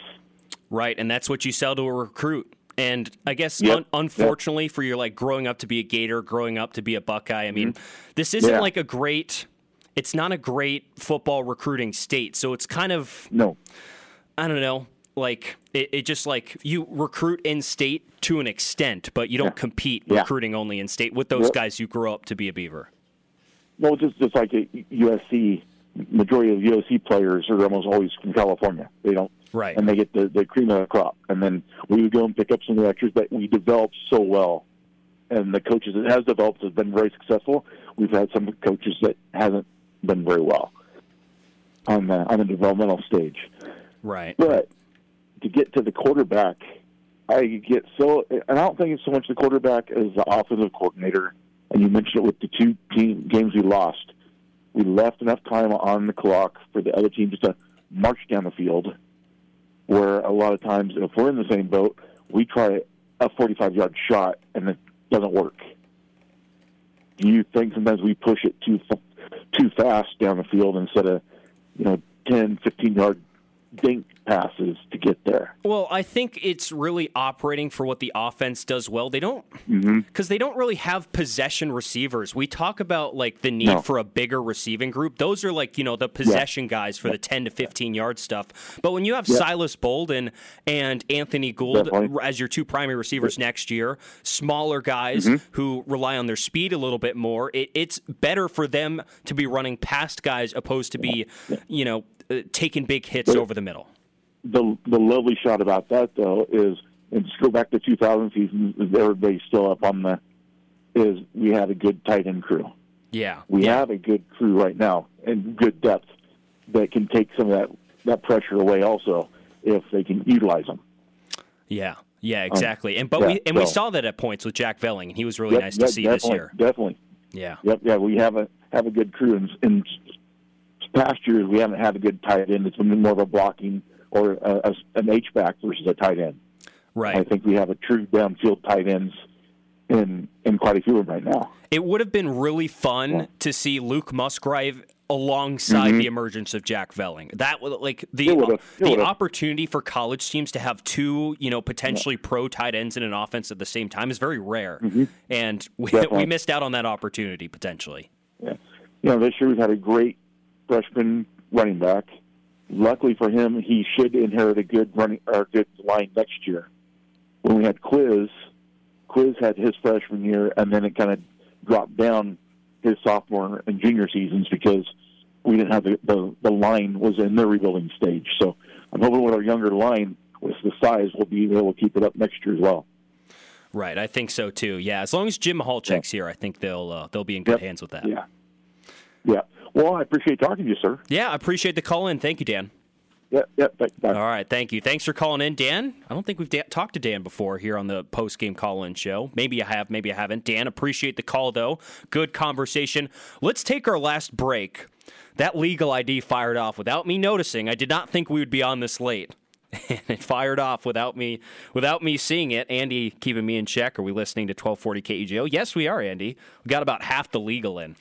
Right, and that's what you sell to a recruit. And I guess, yep. un- unfortunately, yep. for your, like, growing up to be a Gator, growing up to be a Buckeye, I mean, mm-hmm. this isn't, yeah. like, a great – it's not a great football recruiting state. So it's kind of – no, I don't know. Like, it, it just, like, you recruit in-state to an extent, but you don't yeah. compete yeah. recruiting only in-state with those yep. guys who grow up to be a Beaver. Well, just, just like a U S C – majority of U S C players are almost always from California. They don't, right? And they get the, the cream of the crop. And then we would go and pick up some of the extras, but we developed so well, and the coaches that has developed have been very successful. We've had some coaches that hasn't been very well on the on the developmental stage, right? But to get to the quarterback, I get so, and I don't think it's so much the quarterback as the offensive coordinator. And you mentioned it with the two team games we lost. We left enough time on the clock for the other team just to march down the field, where a lot of times, if we're in the same boat, we try a forty-five-yard shot, and it doesn't work. You think sometimes we push it too too fast down the field instead of, you know, ten, fifteen-yard dink passes to get there. Well, I think it's really operating for what the offense does well. They don't, mm-hmm. because they don't really have possession receivers. We talk about, like, the need no. for a bigger receiving group. Those are, like, you know, the possession yeah. guys for yeah. the ten to fifteen yard stuff. But when you have yeah. Silas Bolden and Anthony Gould Definitely. as your two primary receivers yeah. next year, smaller guys mm-hmm. who rely on their speed a little bit more, it, it's better for them to be running past guys opposed to be, yeah. you know, uh, taking big hits but, over the middle. The the lovely shot about that, though, is, and just go back to two thousand season, everybody's still up on the, is we had a good tight end crew. Yeah. We yeah. have a good crew right now and good depth that can take some of that, that pressure away also if they can utilize them. Yeah, yeah, exactly. Um, and but yeah, we and so. we saw that at points with Jack Velling, and he was really yep, nice yep, to see this year. Definitely. Yeah. Yep, yeah, we have a have a good crew. And, and past years we haven't had a good tight end. It's been more of a blocking or a, a, an H-back versus a tight end. Right. I think we have a true downfield tight ends in, in quite a few of them right now. It would have been really fun yeah. to see Luke Musgrave alongside mm-hmm. the emergence of Jack Velling. That would, like, the it would've, it the would've. opportunity for college teams to have two, you know, potentially yeah. pro tight ends in an offense at the same time is very rare. Mm-hmm. And we, we missed out on that opportunity potentially. Yeah. You know, this year we've had a great freshman running back. Luckily for him, he should inherit a good running or good line next year. When we had Quiz, Quiz had his freshman year, and then it kind of dropped down his sophomore and junior seasons because we didn't have the the, the line was in their rebuilding stage. So I'm hoping with our younger line, with the size, we'll be able to keep it up next year as well. Right, I think so too. Yeah, as long as Jim Halchek's yeah. here, I think they'll uh, they'll be in good yep. hands with that. Yeah. Yeah. Well, I appreciate talking to you, sir. Yeah, I appreciate the call in. Thank you, Dan. Yeah, yeah. Thanks, all right, thank you. Thanks for calling in, Dan. I don't think we've da- talked to Dan before here on the post-game call-in show. Maybe I have, maybe I haven't. Dan, appreciate the call, though. Good conversation. Let's take our last break. That legal I D fired off without me noticing. I did not think we would be on this late. And it fired off without me without me seeing it. Andy keeping me in check. Are we listening to twelve forty K E J O? Yes, we are, Andy. We got about half the legal in.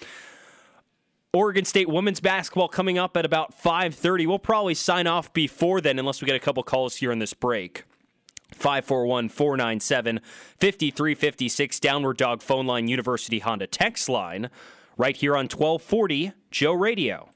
Oregon State women's basketball coming up at about five thirty. We'll probably sign off before then unless we get a couple calls here in this break. five four one, four nine seven, five three five six, Downward Dog phone line, University Honda text line, right here on twelve forty Joe Radio.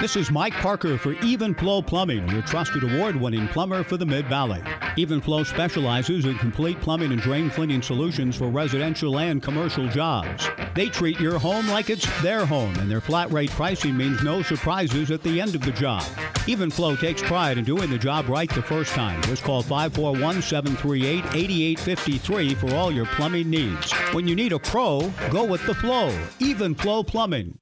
This is Mike Parker for Evenflow Plumbing, your trusted award-winning plumber for the Mid-Valley. Evenflow specializes in complete plumbing and drain cleaning solutions for residential and commercial jobs. They treat your home like it's their home, and their flat-rate pricing means no surprises at the end of the job. Evenflow takes pride in doing the job right the first time. Just call five four one, seven three eight, eight eight five three for all your plumbing needs. When you need a pro, go with the flow. Evenflow Plumbing.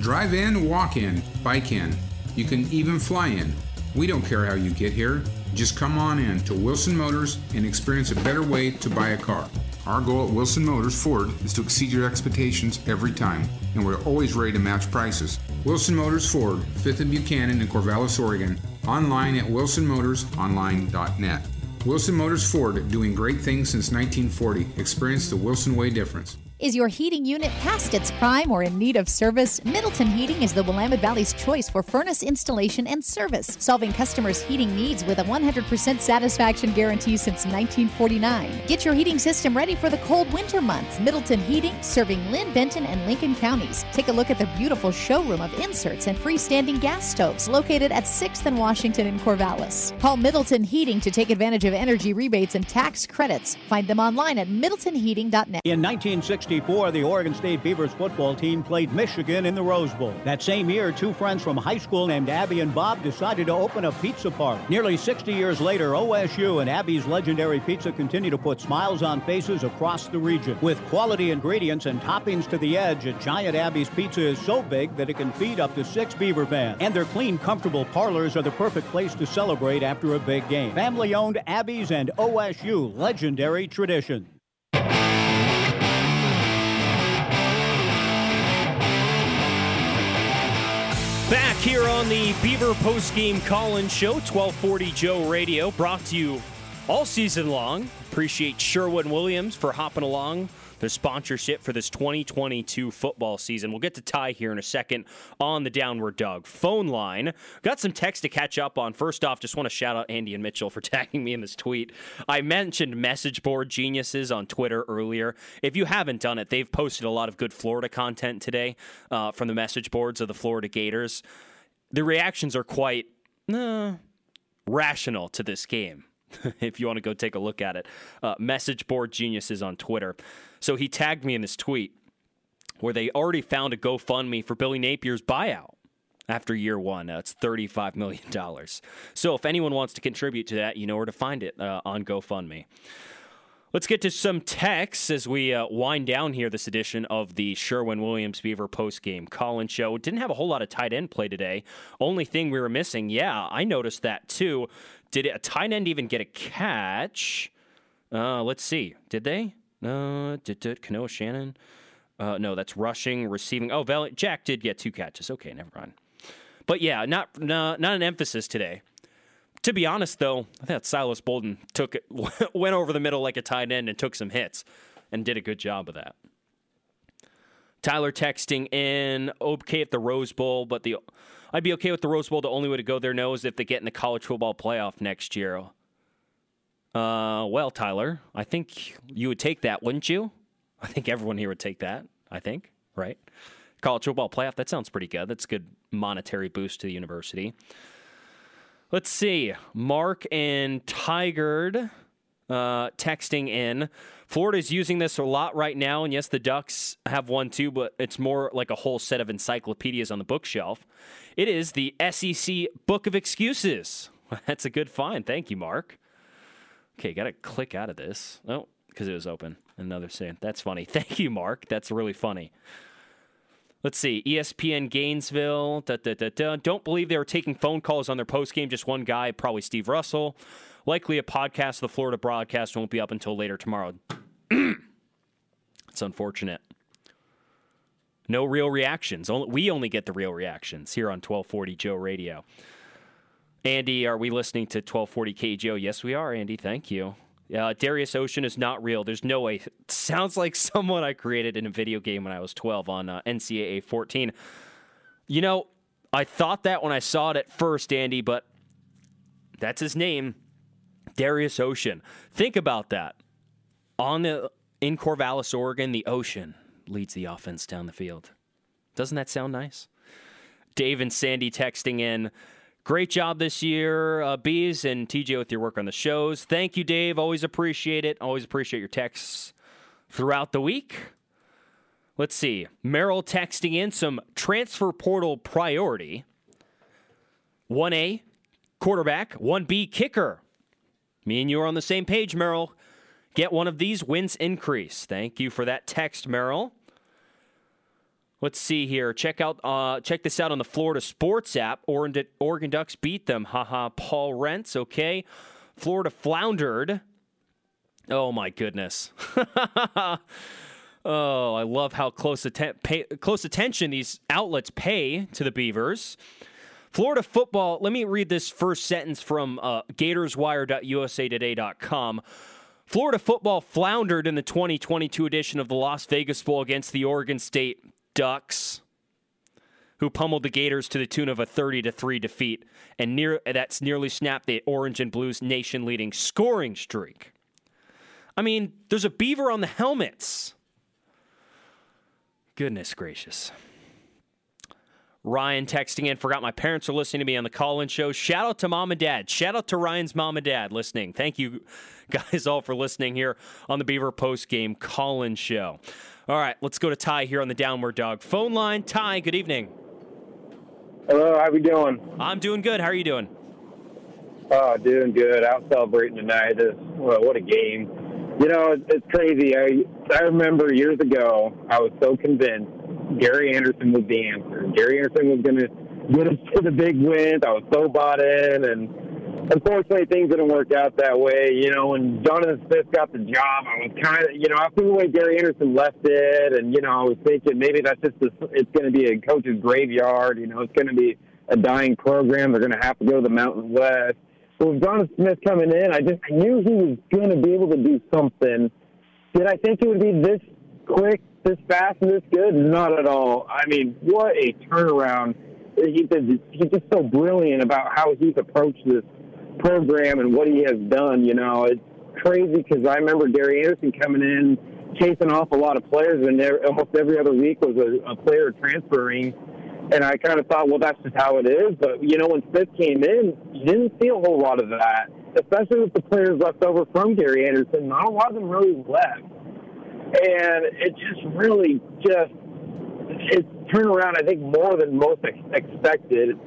Drive in, walk in, bike in. You can even fly in. We don't care how you get here. Just come on in to Wilson Motors and experience a better way to buy a car. Our goal at Wilson Motors Ford is to exceed your expectations every time, and we're always ready to match prices. Wilson Motors Ford, fifth and Buchanan in Corvallis, Oregon. Online at wilson motors online dot net. Wilson Motors Ford, doing great things since nineteen forty. Experience the Wilson Way difference. Is your heating unit past its prime or in need of service? Middleton Heating is the Willamette Valley's choice for furnace installation and service, solving customers' heating needs with a one hundred percent satisfaction guarantee since nineteen forty-nine. Get your heating system ready for the cold winter months. Middleton Heating, serving Lynn, Benton, and Lincoln counties. Take a look at the beautiful showroom of inserts and freestanding gas stoves located at sixth and Washington in Corvallis. Call Middleton Heating to take advantage of energy rebates and tax credits. Find them online at middleton heating dot net. In nineteen sixty, the Oregon State Beavers football team played Michigan in the Rose Bowl. That same year, two friends from high school named Abby and Bob decided to open a pizza parlor. Nearly sixty years later, O S U and Abby's legendary pizza continue to put smiles on faces across the region. With quality ingredients and toppings to the edge, a giant Abby's pizza is so big that it can feed up to six Beaver fans. And their clean, comfortable parlors are the perfect place to celebrate after a big game. Family-owned Abby's and O S U, legendary tradition. Back here on the Beaver Postgame Call-In Show, twelve forty Joe Radio, brought to you all season long. Appreciate Sherwin-Williams for hopping along, the sponsorship for this twenty twenty-two football season. We'll get to Ty here in a second on the Downward Dog phone line. Got some text to catch up on. First off, just want to shout out Andy and Mitchell for tagging me in this tweet. I mentioned Message Board Geniuses on Twitter earlier. If you haven't done it, they've posted a lot of good Florida content today uh, from the message boards of the Florida Gators. The reactions are quite uh, rational to this game. If you want to go take a look at it, uh, Message Board Geniuses on Twitter. So he tagged me in this tweet where they already found a GoFundMe for Billy Napier's buyout after year one. Uh, it's thirty-five million dollars. So if anyone wants to contribute to that, you know where to find it uh, on GoFundMe. Let's get to some texts as we uh, wind down here this edition of the Sherwin-Williams Beaver Postgame Call-In Show. Didn't have a whole lot of tight end play today. Only thing we were missing, yeah, I noticed that too. Did a tight end even get a catch? Uh, let's see. Did they? Uh, did, did Cano Shannon? Uh, no, that's rushing, receiving. Oh, Val- Jack did get two catches. Okay, never mind. But yeah, not no, not an emphasis today. To be honest, though, I thought Silas Bolden took it, went over the middle like a tight end and took some hits and did a good job of that. Tyler texting in, okay at the Rose Bowl, but the I'd be okay with the Rose Bowl. The only way to go there now is if they get in the college football playoff next year. Uh, well, Tyler, I think you would take that, wouldn't you? I think everyone here would take that, I think, right? College football playoff, that sounds pretty good. That's a good monetary boost to the university. Let's see. Mark and Tigard uh, texting in. Florida's using this a lot right now, and yes, the Ducks have one too, but it's more like a whole set of encyclopedias on the bookshelf. It is the S E C Book of Excuses. That's a good find. Thank you, Mark. Okay, got to click out of this. Oh, because it was open. Another sin. That's funny. Thank you, Mark. That's really funny. Let's see. E S P N Gainesville. Da, da, da, da. Don't believe they were taking phone calls on their postgame. Just one guy, probably Steve Russell. Likely a podcast of the Florida broadcast won't be up until later tomorrow. It's unfortunate. No real reactions. Only, we only get the real reactions here on twelve forty Joe Radio. Andy, are we listening to twelve forty K E J O? Yes, we are, Andy. Thank you. Uh, Darius Ocean is not real. There's no way. It sounds like someone I created in a video game when I was twelve on uh, N C A A fourteen. You know, I thought that when I saw it at first, Andy, but that's his name. Darius Ocean. Think about that. On the in Corvallis, Oregon, the Ocean leads the offense down the field. Doesn't that sound nice? Dave and Sandy texting in. Great job this year, uh, Bees, and T J with your work on the shows. Thank you, Dave. Always appreciate it. Always appreciate your texts throughout the week. Let's see. Merrill texting in some transfer portal priority. one A, quarterback. one B, kicker. Me and you are on the same page, Merrill. Get one of these, wins increase. Thank you for that text, Merrill. Let's see here. Check out, uh, check this out on the Florida Sports app. Oregon Ducks beat them. Haha. Paul Rentz. Okay. Florida floundered. Oh, my goodness. Oh, I love how close, atten- pay, close attention these outlets pay to the Beavers. Florida football, let me read this first sentence from uh, gators wire dot u s a today dot com. Florida football floundered in the twenty twenty-two edition of the Las Vegas Bowl against the Oregon State Ducks, who pummeled the Gators to the tune of a thirty to three defeat, and near that's nearly snapped the Orange and Blues nation-leading scoring streak. I mean, there's a beaver on the helmets. Goodness gracious. Ryan texting in, forgot my parents are listening to me on the call-in show. Shout out to mom and dad. Shout out to Ryan's mom and dad listening. Thank you guys all for listening here on the Beaver post-game call-in show. All right, let's go to Ty here on the Downward Dog phone line. Ty, good evening. Hello, how we doing? I'm doing good. How are you doing? Oh, doing good. Out celebrating tonight. This, well, what a game. You know, it's crazy. I, I remember years ago, I was so convinced Gary Anderson was the answer. Gary Anderson was going to get us to the big wins. I was so bought in, and unfortunately, things didn't work out that way. You know, when Jonathan Smith got the job, I was kind of, you know, after the way Gary Anderson left it, and, you know, I was thinking maybe that's just, a, it's going to be a coach's graveyard. You know, it's going to be a dying program. They're going to have to go to the Mountain West. So with Jonathan Smith coming in, I just I knew he was going to be able to do something. Did I think it would be this quick, this fast, and this good? Not at all. I mean, what a turnaround. He, he's just so brilliant about how he's approached this program and what he has done. You know, it's crazy because I remember Gary Anderson coming in, chasing off a lot of players, and there, almost every other week was a, a player transferring. And I kind of thought, well, that's just how it is. But, you know, when Smith came in, you didn't see a whole lot of that, especially with the players left over from Gary Anderson. Not a lot of them really left. And it just really just it's turned around, I think, more than most ex- expected.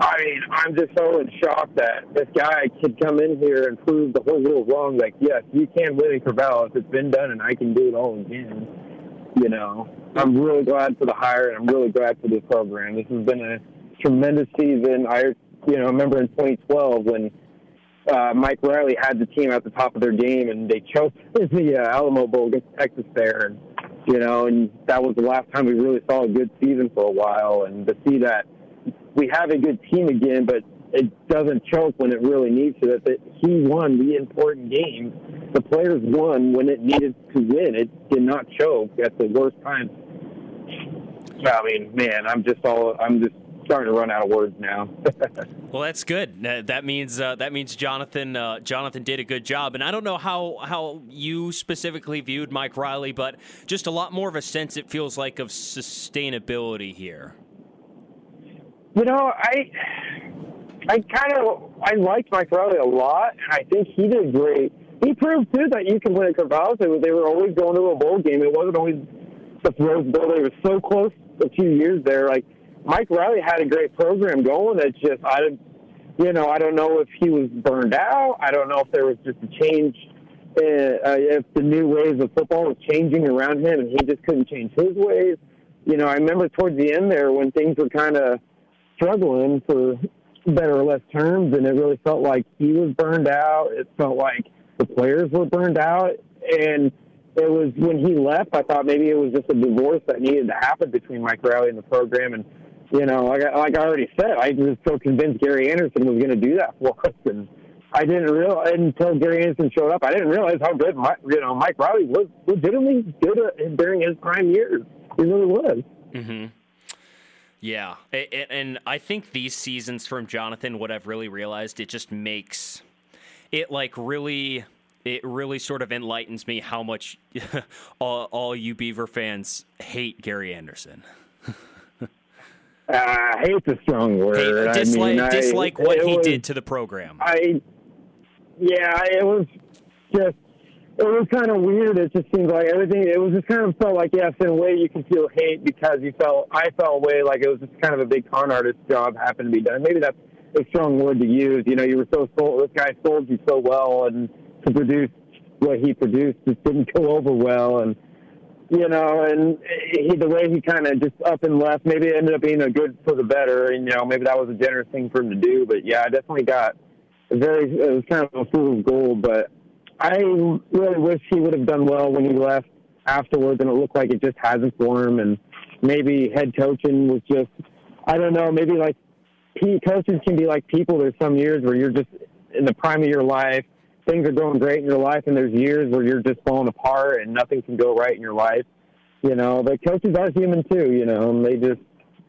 I mean, I'm just so in shock that this guy could come in here and prove the whole world wrong. Like, yes, you can win in Corvallis. It's been done, and I can do it all again. You know, I'm really glad for the hire, and I'm really glad for this program. This has been a tremendous season. I, you know, remember in twenty twelve when Uh, Mike Riley had the team at the top of their game, and they chose the uh, Alamo Bowl against Texas there, and, you know, and that was the last time we really saw a good season for a while. And to see that we have a good team again, but it doesn't choke when it really needs to, that, that he won the important games. The players won when it needed to win. It did not choke at the worst times. I mean, man, I'm just all, I'm just, starting to run out of words now. Well, that's good. That means uh, that means Jonathan uh, Jonathan did a good job. And I don't know how how you specifically viewed Mike Riley, but just a lot more of a sense, it feels like, of sustainability here. You know, I I kind of I liked Mike Riley a lot, and I think he did great. He proved too that you can win at Corvallis. They were always going to a bowl game. It wasn't always the Rose Bowl. They were so close a few years there, like. Mike Riley had a great program going. It's just, I didn't, you know, I don't know if he was burned out. I don't know if there was just a change, uh, uh, if the new ways of football was changing around him and he just couldn't change his ways. You know, I remember towards the end there when things were kind of struggling for better or less terms, and it really felt like he was burned out. It felt like the players were burned out. And it was when he left, I thought maybe it was just a divorce that needed to happen between Mike Riley and the program. And you know, like I, like I already said, I was so convinced Gary Anderson was going to do that for us, and I didn't realize until Gary Anderson showed up, I didn't realize how good, Mike, you know, Mike Riley was legitimately good at, during his prime years. He really was. Mm-hmm. Yeah, and, and I think these seasons from Jonathan, what I've really realized, it just makes it like really. It really sort of enlightens me how much all, all you Beaver fans hate Gary Anderson. I uh, hate the strong word. Hey, disli- I mean, I, dislike what he was, did to the program. I, yeah, it was just, it was kind of weird. It just seemed like everything, it was just kind of felt like, yes, in a way you can feel hate because you felt, I felt way like it was just kind of a big con artist job happened to be done. Maybe that's a strong word to use. You know, you were so sold, this guy sold you so well, and to produce what he produced just didn't go over well. And, you know, and he, the way he kind of just up and left, maybe it ended up being a good for the better, and, you know, maybe that was a generous thing for him to do. But, yeah, I definitely got very – it was kind of a fool of gold. But I really wish he would have done well when he left afterwards, and it looked like it just hasn't for him. And maybe head coaching was just, I don't know, maybe like coaches can be like people. There's some years where you're just in the prime of your life, things are going great in your life, and there's years where you're just falling apart and nothing can go right in your life. You know, but coaches are human too, you know, and they just,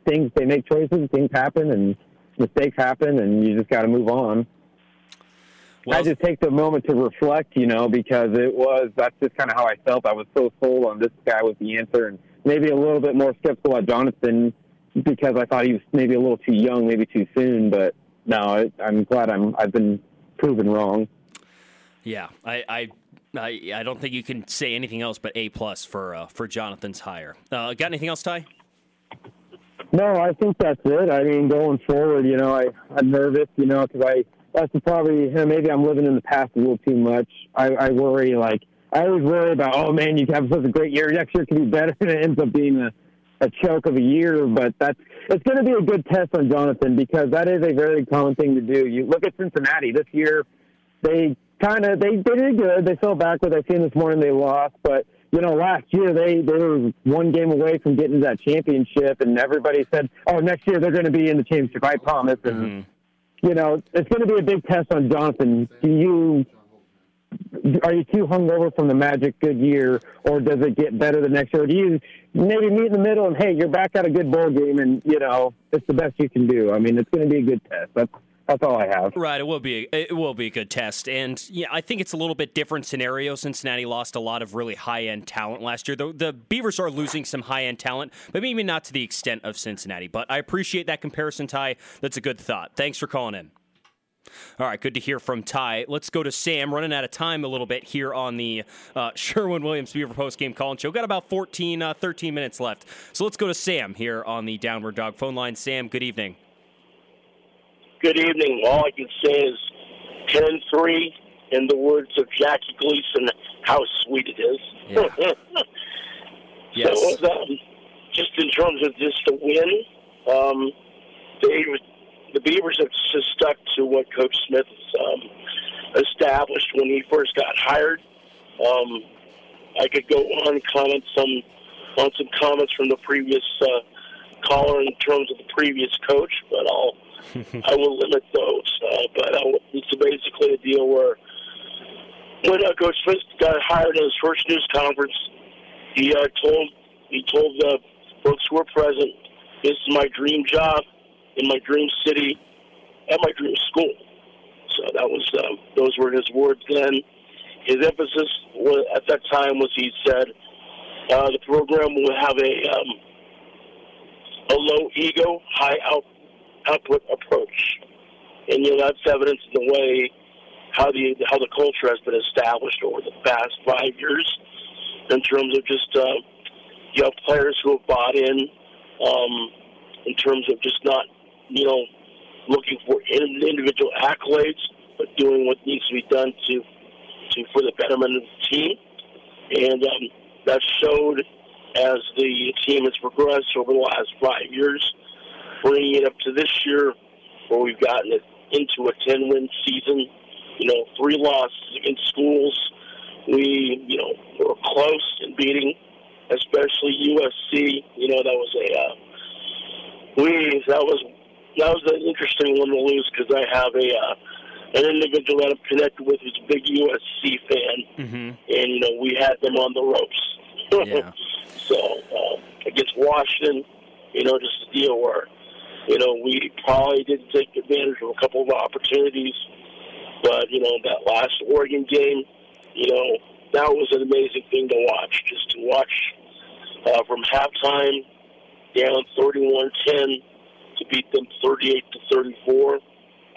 things, they make choices, things happen, and mistakes happen, and you just got to move on. Well, I just take the moment to reflect, you know, because it was, that's just kind of how I felt. I was so sold on this guy was the answer, and maybe a little bit more skeptical at Jonathan because I thought he was maybe a little too young, maybe too soon, but no, I'm glad I'm, I've been proven wrong. Yeah, I, I I I don't think you can say anything else but A plus for uh, for Jonathan's hire. Uh, got anything else, Ty? No, I think that's it. I mean, going forward, you know, I I'm nervous, you know, because I that's probably you know, maybe I'm living in the past a little too much. I, I worry like I always worry about oh man, you have such a great year. Next year could be better, and it ends up being a, a choke of a year. But that's it's going to be a good test on Jonathan because that is a very common thing to do. You look at Cincinnati this year, they. Kind of, they, they did good. They fell backward. I seen this morning they lost, but you know, last year they, they were one game away from getting to that championship, and everybody said, "Oh, next year they're going to be in the championship." I promise. And mm-hmm. you know, it's going to be a big test on Jonathan. Do you are you too hungover from the Magic good year, or does it get better the next year? Or do you maybe meet in the middle and hey, you're back at a good bowl game, and you know, it's the best you can do. I mean, it's going to be a good test. That's That's all I have. Right, it will be it will be a good test, and yeah, I think it's a little bit different scenario. Cincinnati lost a lot of really high-end talent last year. The, the Beavers are losing some high-end talent, but maybe not to the extent of Cincinnati. But I appreciate that comparison, Ty. That's a good thought. Thanks for calling in. All right, good to hear from Ty. Let's go to Sam. Running out of time a little bit here on the uh, Sherwin-Williams Beaver post-game call-in show. Got about fourteen, uh, thirteen minutes left, so let's go to Sam here on the Downward Dog phone line. Sam, good evening. Good evening. All I can say is ten three, in the words of Jackie Gleason, how sweet it is. Yeah. Yes. So, um, just in terms of just the win, um, they, the Beavers have just stuck to what Coach Smith um, established when he first got hired. Um, I could go on comment some, on some comments from the previous uh, caller in terms of the previous coach, but I'll I will limit those, uh, but I will, it's basically a deal where when uh, Coach Smith got hired in his first news conference, he uh, told he told the folks who were present, "This is my dream job in my dream city at my dream school." So that was uh, those were his words. Then his emphasis was, at that time was he said uh, the program will have a um, a low ego, high output. output approach, and you know that's evidence in the way how the how the culture has been established over the past five years, in terms of just uh, you know players who have bought in, um, in terms of just not you know looking for individual accolades, but doing what needs to be done to to for the betterment of the team, and um, that showed as the team has progressed over the last five years. Bringing it up to this year, where we've gotten it into a ten-win season, you know, three losses against schools. We, you know, were close in beating, especially U S C. You know, that was a uh, we that was that was an interesting one to lose because I have a uh, an individual that I'm connected with who's a big U S C fan, mm-hmm. and you know we had them on the ropes. Yeah. So uh, against Washington, you know, just a deal where. You know, we probably didn't take advantage of a couple of opportunities, but, you know, that last Oregon game, you know, that was an amazing thing to watch, just to watch uh, from halftime down thirty-one ten to beat them thirty-eight to thirty-four.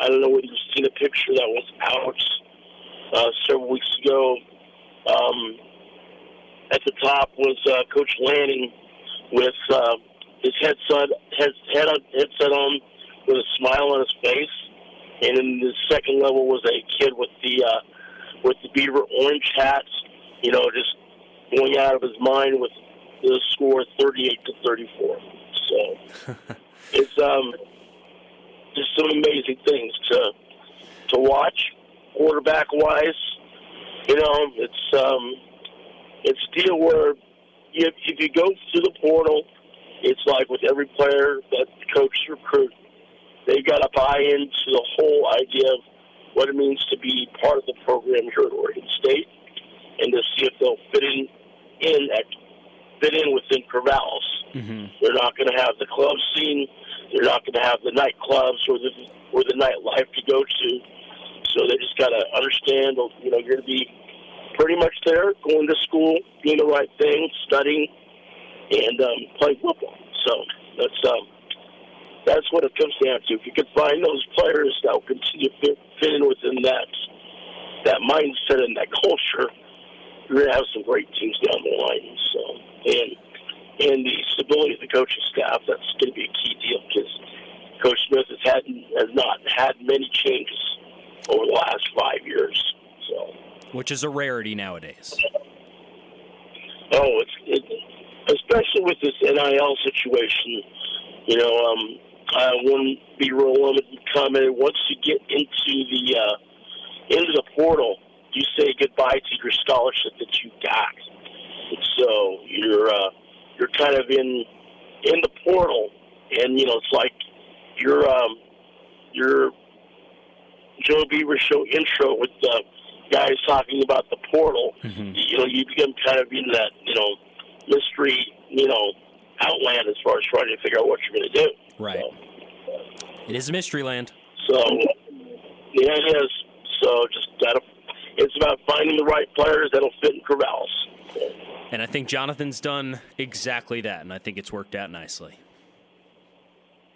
I don't know whether you've seen a picture that was out uh, several weeks ago. Um, at the top was uh, Coach Lanning with uh, – his headset, head, head, headset on with a smile on his face, and in the second level was a kid with the uh, with the Beaver orange hat, you know, just going out of his mind with the score thirty-eight to thirty-four. So it's um, just some amazing things to to watch, quarterback wise, you know, it's um, it's a deal where if, if you go through the portal, it's like with every player that coaches recruit, they've got to buy into the whole idea of what it means to be part of the program here at Oregon State, and to see if they'll fit in, in at, fit in within Corvallis. Mm-hmm. They're not going to have the club scene. They're not going to have the nightclubs or the or the nightlife to go to. So they just got to understand, you know, you're going to be pretty much there, going to school, doing the right thing, studying, and um, playing football. So that's um, that's what it comes down to. If you can find those players that will continue to fit, fit in within that that mindset and that culture, you're going to have some great teams down the line. So and and the stability of the coaching staff, that's going to be a key deal because Coach Smith has had has not had many changes over the last five years, so which is a rarity nowadays. Oh, it's it, especially with this N I L situation. You know, um, I wouldn't be real limited comment. Once you get into the uh, into the portal, you say goodbye to your scholarship that you got. And so you're uh, you're kind of in in the portal, and you know it's like you're um, you're. Joe Beaver's show intro with uh, guys talking about the portal, mm-hmm. you know, you become kind of in that, you know, mystery, you know, outland as far as trying to figure out what you're going to do. Right. So, it is a mystery land. So, yeah, it is. So just gotta, it's about finding the right players that'll fit in Corvallis. So. And I think Jonathan's done exactly that, and I think it's worked out nicely.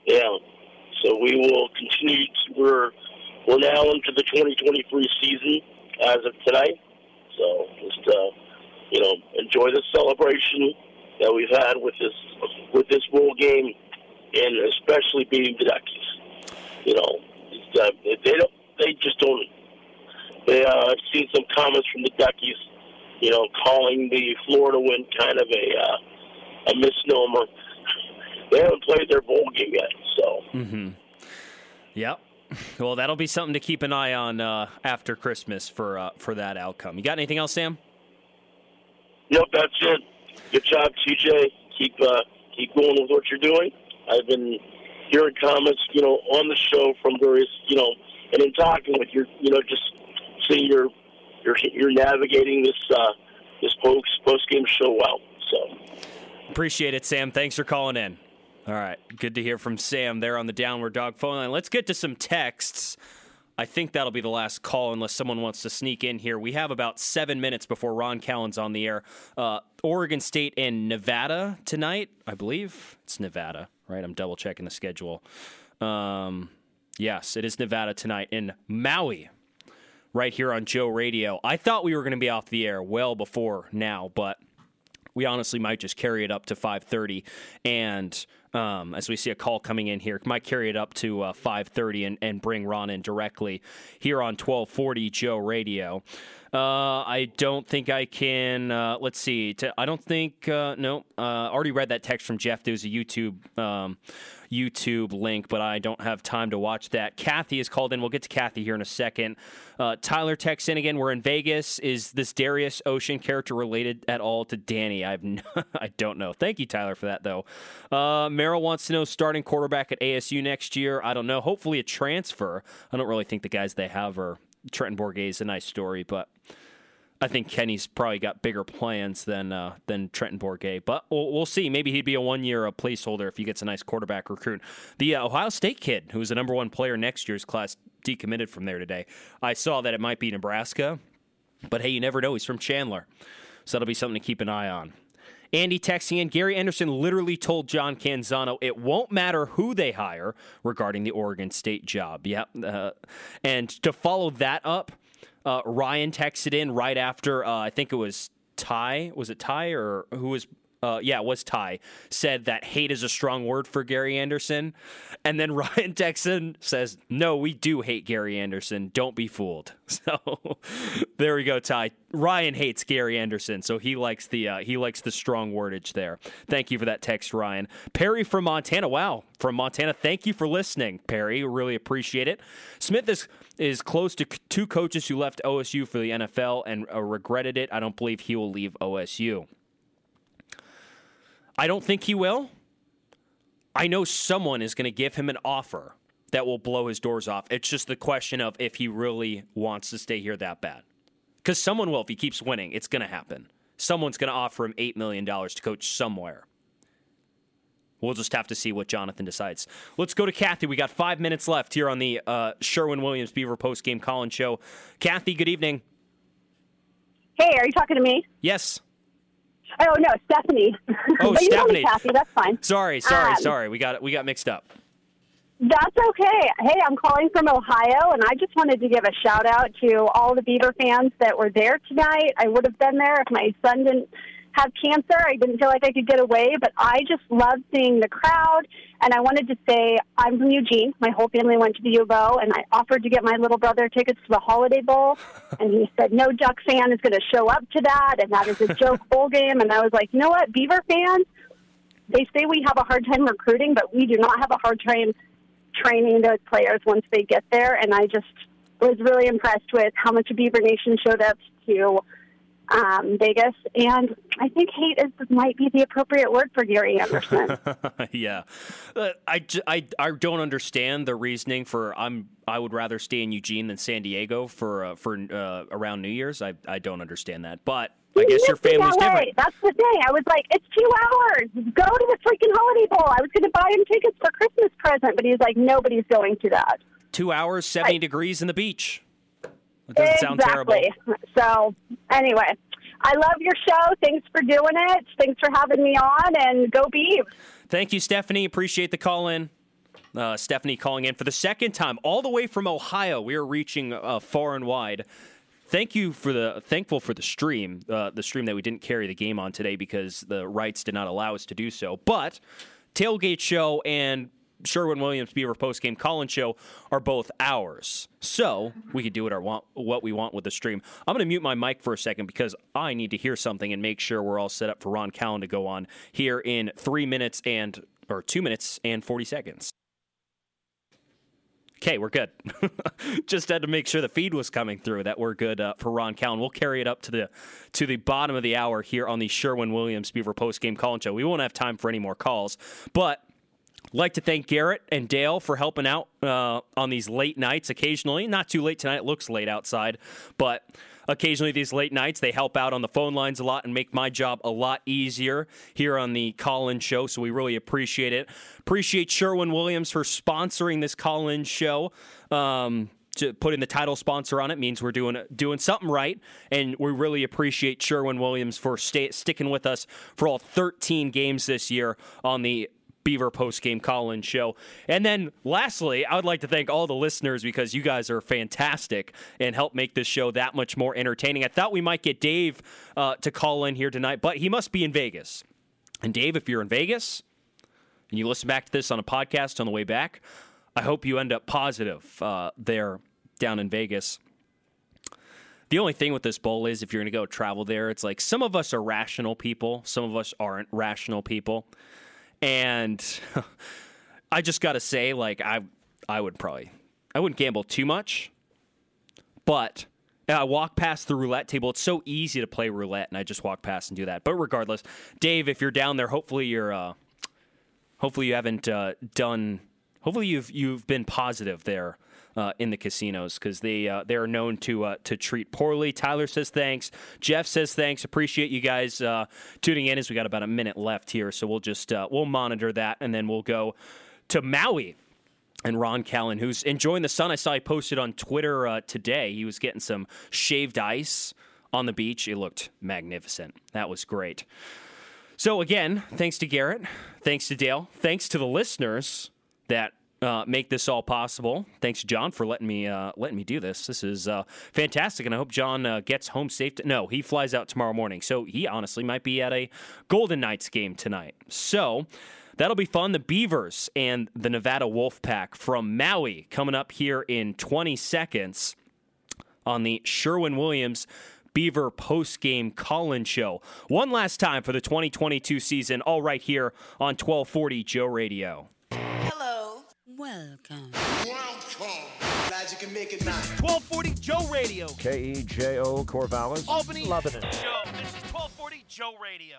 Yeah. So we will continue to, we're, We're now into the twenty twenty-three season as of tonight, so just uh, you know, enjoy the celebration that we've had with this with this bowl game, and especially beating the Duckies. You know, just, uh, they don't, they just don't. They uh, I've seen some comments from the Duckies, you know, calling the Florida win kind of a uh, a misnomer. They haven't played their bowl game yet, so. Mm-hmm. Yep. Well, that'll be something to keep an eye on uh, after Christmas for uh, for that outcome. You got anything else, Sam? Nope, that's it. Good job, T J. Keep uh, keep going with what you're doing. I've been hearing comments, you know, on the show from various, you know, and in talking with your, you know, just seeing your you're you're navigating this uh, this post post game show well. So appreciate it, Sam. Thanks for calling in. All right, good to hear from Sam there on the Downward Dog phone line. Let's get to some texts. I think that'll be the last call unless someone wants to sneak in here. We have about seven minutes before Ron Callen's on the air. Uh, Oregon State and Nevada tonight, I believe. It's Nevada, right? I'm double-checking the schedule. Um, yes, it is Nevada tonight in Maui, right here on Joe Radio. I thought we were going to be off the air well before now, but we honestly might just carry it up to five thirty and... Um, as we see a call coming in here, might carry it up to uh, five thirty and, and bring Ron in directly here on twelve forty Joe Radio. Uh, I don't think I can, uh, let's see, t- I don't think, uh, no, uh, already read that text from Jeff. There's a YouTube um, YouTube link, but I don't have time to watch that. Kathy is called in. We'll get to Kathy here in a second. Uh, Tyler texts in again. We're in Vegas. Is this Darius Ocean character related at all to Danny? I've no, I don't know. Thank you, Tyler, for that, though. Uh, Merrill wants to know starting quarterback at A S U next year. I don't know. Hopefully a transfer. I don't really think the guys they have are Trenton Borgay is a nice story, but I think Kenny's probably got bigger plans than uh, than Trenton Borgay. But we'll, we'll see. Maybe he'd be a one-year uh, placeholder if he gets a nice quarterback recruit. The uh, Ohio State kid, who's the number one player next year's class, decommitted from there today. I saw that it might be Nebraska, but hey, you never know. He's from Chandler, so that'll be something to keep an eye on. Andy texting in, Gary Anderson literally told John Canzano it won't matter who they hire regarding the Oregon State job. Yeah, uh, and to follow that up, uh, Ryan texted in right after, uh, I think it was Ty. Was it Ty or who was Uh, yeah, it was Ty, said that hate is a strong word for Gary Anderson. And then Ryan Texan says, no, we do hate Gary Anderson. Don't be fooled. So there we go, Ty. Ryan hates Gary Anderson, so he likes the uh, he likes the strong wordage there. Thank you for that text, Ryan. Perry from Montana. Wow, from Montana. Thank you for listening, Perry. Really appreciate it. Smith is is close to two coaches who left O S U for the N F L and uh, regretted it. I don't believe he will leave O S U. I don't think he will. I know someone is going to give him an offer that will blow his doors off. It's just the question of if he really wants to stay here that bad. Because someone will, if he keeps winning. It's going to happen. Someone's going to offer him eight million dollars to coach somewhere. We'll just have to see what Jonathan decides. Let's go to Kathy. We got five minutes left here on the uh, Sherwin-Williams Beaver Postgame Call-In Show. Kathy, good evening. Hey, are you talking to me? Yes. Oh, no, Stephanie. Oh, but you Stephanie. Know me, Kathy, that's fine. Sorry, sorry, um, sorry. We got we got mixed up. That's okay. Hey, I'm calling from Ohio, and I just wanted to give a shout-out to all the Beaver fans that were there tonight. I would have been there if my son didn't have cancer. I didn't feel like I could get away, but I just loved seeing the crowd, and I wanted to say I'm from Eugene. My whole family went to the U of O, and I offered to get my little brother tickets to the Holiday Bowl, and he said, no Duck fan is going to show up to that, and that is a joke bowl game, and I was like, you know what, Beaver fans, they say we have a hard time recruiting, but we do not have a hard time training those players once they get there. And I just was really impressed with how much Beaver Nation showed up to um, Vegas. And I think hate is might be the appropriate word for Gary Anderson. Yeah. Uh, I, I, I don't understand the reasoning for I'm I would rather stay in Eugene than San Diego for uh, for uh, around New Year's. I, I don't understand that. But I guess your family's different. That's the thing. I was like, it's two hours. Go to the freaking Holiday Bowl. I was going to buy him tickets for Christmas present, but he was like, nobody's going to that. Two hours, seventy I, degrees in the beach. That doesn't exactly. sound terrible. So, anyway, I love your show. Thanks for doing it. Thanks for having me on, and go Beavs. Thank you, Stephanie. Appreciate the call in. Uh, Stephanie calling in for the second time, all the way from Ohio. We are reaching uh, far and wide. Thank you for the thankful for the stream, uh, the stream that we didn't carry the game on today because the rights did not allow us to do so. But Tailgate Show and Sherwin-Williams Beaver Postgame Call-In Show are both ours, so we can do what, our want, what we want with the stream. I'm going to mute my mic for a second because I need to hear something and make sure we're all set up for Ron Callen to go on here in three minutes and or two minutes and forty seconds. Okay, we're good. Just had to make sure the feed was coming through, that we're good uh, for Ron Callen. We'll carry it up to the to the bottom of the hour here on the Sherwin-Williams Beaver Postgame Call-In Show. We won't have time for any more calls, but like to thank Garrett and Dale for helping out uh, on these late nights occasionally. Not too late tonight. It looks late outside, but occasionally these late nights, they help out on the phone lines a lot and make my job a lot easier here on the call-in show, so we really appreciate it. Appreciate Sherwin-Williams for sponsoring this call-in show. Um, to put in the title sponsor on it means we're doing doing something right, and we really appreciate Sherwin-Williams for stay, sticking with us for all thirteen games this year on the Beaver Postgame Call-In Show. And then lastly, I would like to thank all the listeners because you guys are fantastic and help make this show that much more entertaining. I thought we might get Dave uh, to call in here tonight, but he must be in Vegas. And Dave, if you're in Vegas and you listen back to this on a podcast on the way back, I hope you end up positive uh, there down in Vegas. The only thing with this bowl is if you're going to go travel there, it's like some of us are rational people, some of us aren't rational people. And I just got to say, like, I I would probably, I wouldn't gamble too much, but I walk past the roulette table. It's so easy to play roulette, and I just walk past and do that. But regardless, Dave, if you're down there, hopefully you're, uh, hopefully you haven't uh, done, hopefully you've you've been positive there uh, in the casinos because they uh, they are known to uh, to treat poorly. Tyler says thanks. Jeff says thanks. Appreciate you guys uh, tuning in as we got about a minute left here, so we'll just uh, we'll monitor that and then we'll go to Maui and Ron Callen, who's enjoying the sun. I saw he posted on Twitter uh, today. He was getting some shaved ice on the beach. It looked magnificent. That was great. So again, thanks to Garrett, thanks to Dale, thanks to the listeners that uh, make this all possible. Thanks, John, for letting me uh, letting me do this. This is uh, fantastic, and I hope John uh, gets home safe. To- no, he flies out tomorrow morning, so he honestly might be at a Golden Knights game tonight. So that'll be fun. The Beavers and the Nevada Wolfpack from Maui coming up here in twenty seconds on the Sherwin-Williams Beaver post-game call-in show. One last time for the twenty twenty-two season, all right here on twelve forty Joe Radio. Hello. Welcome. Welcome. Glad you can make it nice. twelve forty Joe Radio. K E J O Corvallis. Albany. Lebanon. Joe, this is twelve forty Joe Radio.